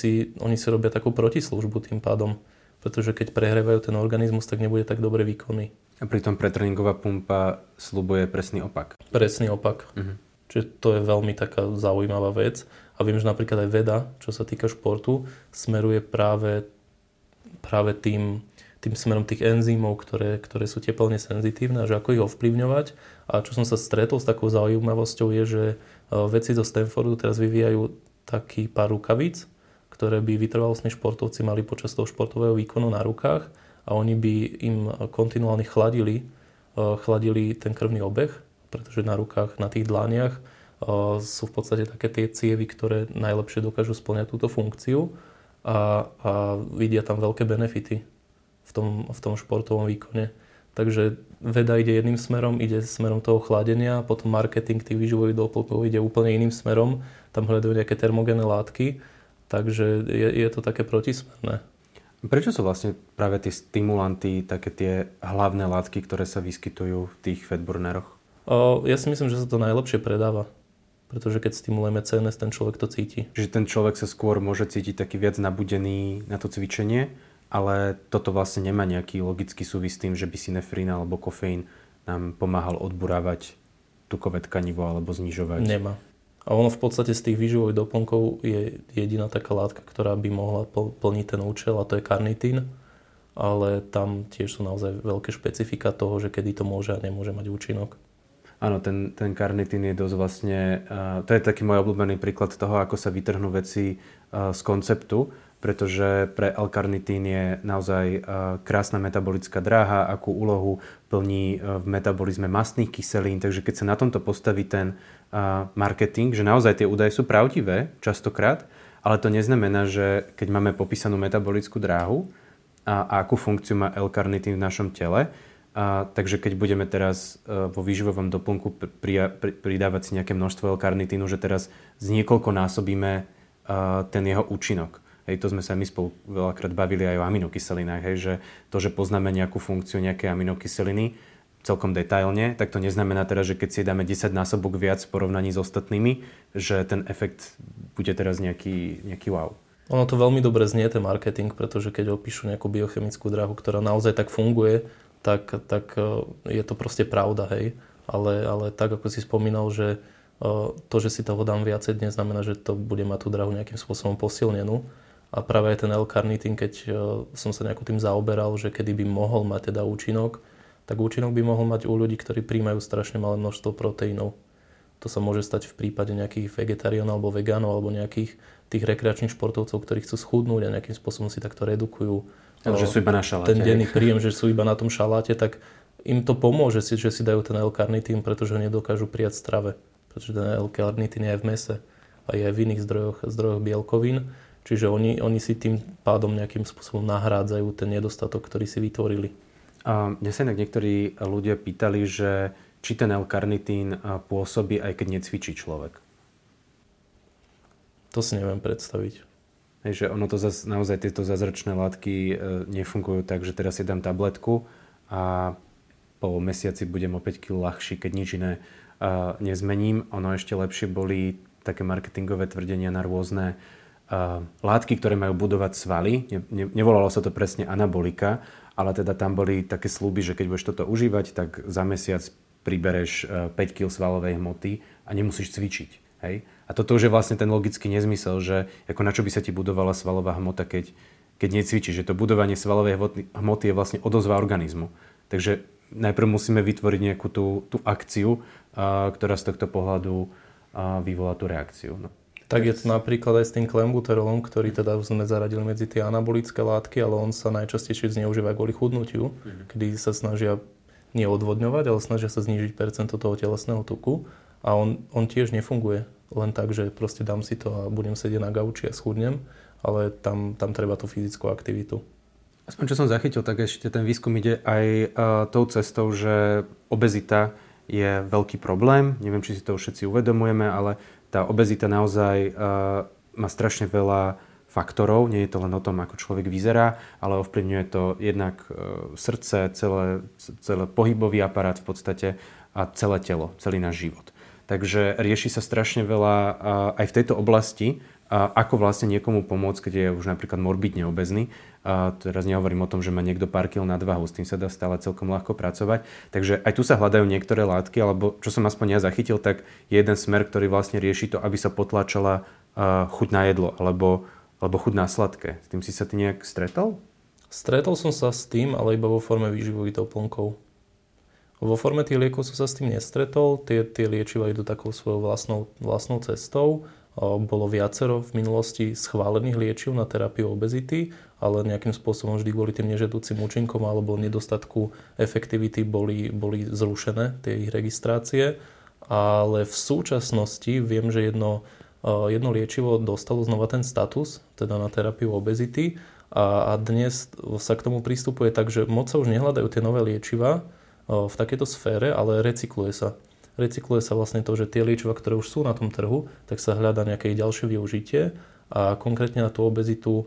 si robia takú protislúžbu tým pádom, pretože keď prehrievajú ten organizmus, tak nebude tak dobre výkonný. A pritom pretréningová pumpa sľubuje presný opak. Presný opak. Mhm. Čiže to je veľmi taká zaujímavá vec. A viem, že napríklad aj veda, čo sa týka športu, smeruje práve tým smerom tých enzymov, ktoré sú tepelne senzitívne a že ako ich ovplyvňovať. A čo som sa stretol s takou zaujímavosťou je, že vedci zo Stanfordu teraz vyvíjajú taký pár rukavíc, ktoré by vytrvalostní športovci mali počas toho športového výkonu na rukách a oni by im kontinuálne chladili ten krvný obeh, pretože na rukách, na tých dlaniach sú v podstate také tie cievy, ktoré najlepšie dokážu spĺňať túto funkciu a vidia tam veľké benefity v tom športovom výkone. Takže veda ide jedným smerom, ide smerom toho chladenia, potom marketing tých výživových doplnkov ide úplne iným smerom, tam hľadajú nejaké termogénne látky, takže je to také protismerné. Prečo sú vlastne práve tie stimulanty, také tie hlavné látky, ktoré sa vyskytujú v tých fatburneroch? Ja si myslím, že sa to najlepšie predáva. Pretože keď stimulujeme CNS, ten človek to cíti. Že ten človek sa skôr môže cítiť taký viac nabudený na to cvičenie, ale toto vlastne nemá nejaký logický súvis s tým, že by sinefrín alebo kofeín nám pomáhal odburávať tukové tkanivo alebo znižovať. Nemá. A ono v podstate z tých výživových doplnkov je jediná taká látka, ktorá by mohla plniť ten účel, a to je karnitín. Ale tam tiež sú naozaj veľké špecifika toho, že kedy to môže a nemôže mať účinok. Áno, ten karnitín je dosť vlastne... To je taký môj obľúbený príklad toho, ako sa vytrhnú veci z konceptu, pretože pre L-karnitín je naozaj krásna metabolická dráha, akú úlohu plní v metabolizme mastných kyselín. Takže keď sa na tomto postaví ten marketing, že naozaj tie údaje sú pravdivé častokrát, ale to neznamená, že keď máme popísanú metabolickú dráhu a akú funkciu má L-karnitín v našom tele, takže keď budeme teraz vo výživovom doplnku pridávať si nejaké množstvo L-karnitínu, že teraz z niekoľko násobíme ten jeho účinok. Hej, to sme sa my spolu veľakrát bavili aj o aminokyselinách, hej, že to, že poznáme nejakú funkciu nejakej aminokyseliny celkom detailne, tak to neznamená teraz, že keď si dáme 10 násobok viac v porovnaní s ostatnými, že ten efekt bude teraz nejaký wow. Ono to veľmi dobre znie, ten marketing, pretože keď opíšu nejakú biochemickú dráhu, ktorá naozaj tak funguje, tak je to proste pravda, hej. Ale tak, ako si spomínal, že to, že si toho dám viacej, neznamená, že to bude mať tú dráhu nejakým spôsobom posilnenú. A práve aj ten L-karnitín, keď som sa nejako tým zaoberal, že kedy by mohol mať teda účinok, tak účinok by mohol mať u ľudí, ktorí príjmajú strašne malé množstvo proteínov. To sa môže stať v prípade nejakých vegetariánov alebo vegánov alebo nejakých tých rekreačných športovcov, ktorí chcú schudnúť a nejakým spôsobom si takto redukujú že sú iba na šaláte, ten denný príjem, že sú iba na tom šaláte, tak im to pomôže, že si dajú ten L-karnitín, pretože ho nedokážu prijať v strave. Pretože ten L-karnitín je aj v mese a je aj v iných zdrojoch bielkovín. Čiže oni si tým pádom nejakým spôsobom nahrádzajú ten nedostatok, ktorý si vytvorili. Mňa sa inak niektorí ľudia pýtali, že či ten L-karnitín pôsobí, aj keď necvičí človek. To si neviem predstaviť. Hej, že ono to naozaj tieto zázračné látky nefungujú tak, že teraz si dám tabletku a po mesiaci budem o 5 kg ľahší, keď nič iné nezmením. Ono ešte lepšie boli také marketingové tvrdenia na rôzne látky, ktoré majú budovať svaly. Nevolalo sa to presne anabolika, ale teda tam boli také sľuby, že keď budeš toto užívať, tak za mesiac pribereš 5 kg svalovej hmoty a nemusíš cvičiť. Hej? A toto už je vlastne ten logický nezmysel, že ako na čo by sa ti budovala svalová hmota, keď necvičíš. Že to budovanie svalovej hmoty je vlastne odozva organizmu. Takže najprv musíme vytvoriť nejakú tú akciu, ktorá z tohto pohľadu vyvolá tú reakciu. No. Tak je to napríklad aj s tým klenbuterolom, ktorý teda sme zaradili medzi tie anabolické látky, ale on sa najčastejšie zneužíva kvôli chudnutiu, kedy sa snažia neodvodňovať, ale snažia sa znížiť percento toho telesného tuku a on tiež nefunguje len tak, že proste dám si to a budem sedieť na gauči a schudnem, ale tam treba tú fyzickú aktivitu. Aspoň čo som zachytil, tak ešte ten výskum ide aj tou cestou, že obezita je veľký problém. Neviem, či si to všetci uvedomujeme, ale tá obezita naozaj má strašne veľa faktorov. Nie je to len o tom, ako človek vyzerá, ale ovplyvňuje to jednak srdce, celé pohybový aparát v podstate a celé telo, celý náš život. Takže rieši sa strašne veľa aj v tejto oblasti, ako vlastne niekomu pomôcť, keď je už napríklad morbidne obezný. Teraz nehovorím o tom, že má niekto pár kil nadvahu, s tým sa dá stále celkom ľahko pracovať. Takže aj tu sa hľadajú niektoré látky, alebo čo som aspoň ja zachytil, tak je jeden smer, ktorý vlastne rieši to, aby sa potláčala chuť na jedlo, alebo chuť na sladké. S tým si sa ty nejak stretol? Stretol som sa s tým, ale iba vo forme výživových doplnkov. Vo forme tých liekov som sa s tým nestretol. Tie liečiva idú takou svojou vlastnou cestou. Bolo viacero v minulosti schválených liečiv na terapiu obezity, ale nejakým spôsobom vždy kvôli tým nežiaducim účinkom alebo nedostatku efektivity boli zrušené tie ich registrácie. Ale v súčasnosti viem, že jedno liečivo dostalo znova ten status, teda na terapiu obezity. A dnes sa k tomu prístupuje tak, že moc sa už nehľadajú tie nové liečiva v takejto sfére, ale recykluje sa. Recykluje sa vlastne to, že tie liečiva, ktoré už sú na tom trhu, tak sa hľadá nejaké ďalšie využitie a konkrétne na tú obezitu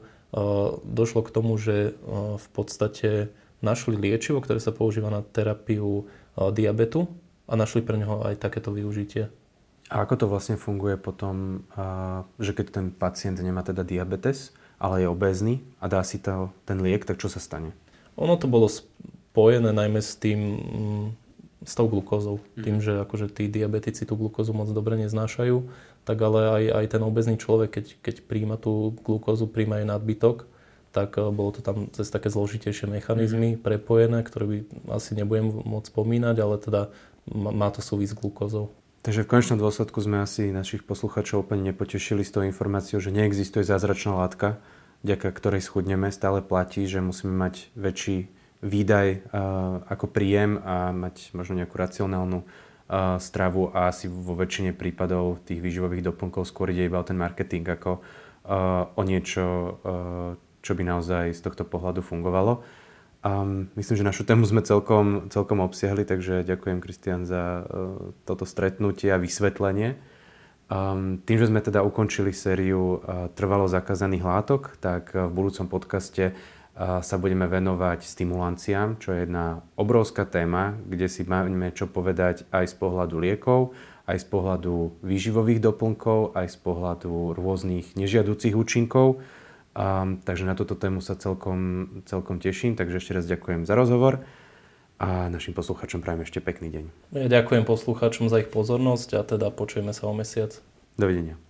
došlo k tomu, že v podstate našli liečivo, ktoré sa používa na terapiu diabetu a našli pre neho aj takéto využitie. A ako to vlastne funguje potom, že keď ten pacient nemá teda diabetes, ale je obézny a dá si ten liek, tak čo sa stane? Ono to bolo spojené najmä s tou glukózou. Tým, že akože tí diabetici tú glukózu moc dobre neznášajú, tak ale aj ten obezný človek, keď príjma tú glukózu, príjma jej nadbytok, tak bolo to tam cez také zložitejšie mechanizmy prepojené, ktoré by asi nebudem môcť spomínať, ale teda má to súvisť s glukózou. Takže v konečnom dôsledku sme asi našich posluchačov úplne nepotešili s tou informáciou, že neexistuje zázračná látka, vďaka ktorej schudneme, stále platí, že musíme mať väčší výdaj ako príjem a mať možno nejakú racionálnu stravu a asi vo väčšine prípadov tých výživových doplnkov skôr ide iba o ten marketing ako o niečo, čo by naozaj z tohto pohľadu fungovalo. Myslím, že našu tému sme celkom obsiahli, takže ďakujem Kristián za toto stretnutie a vysvetlenie. Tým, že sme teda ukončili sériu trvalo zakázaných látok, tak v budúcom podcaste sa budeme venovať stimulanciám, čo je jedna obrovská téma, kde si máme čo povedať aj z pohľadu liekov, aj z pohľadu výživových doplnkov, aj z pohľadu rôznych nežiaducich účinkov. Takže na túto tému sa celkom teším, takže ešte raz ďakujem za rozhovor a našim posluchačom prajem ešte pekný deň. Ja ďakujem posluchačom za ich pozornosť a teda počujeme sa o mesiac. Dovidenia.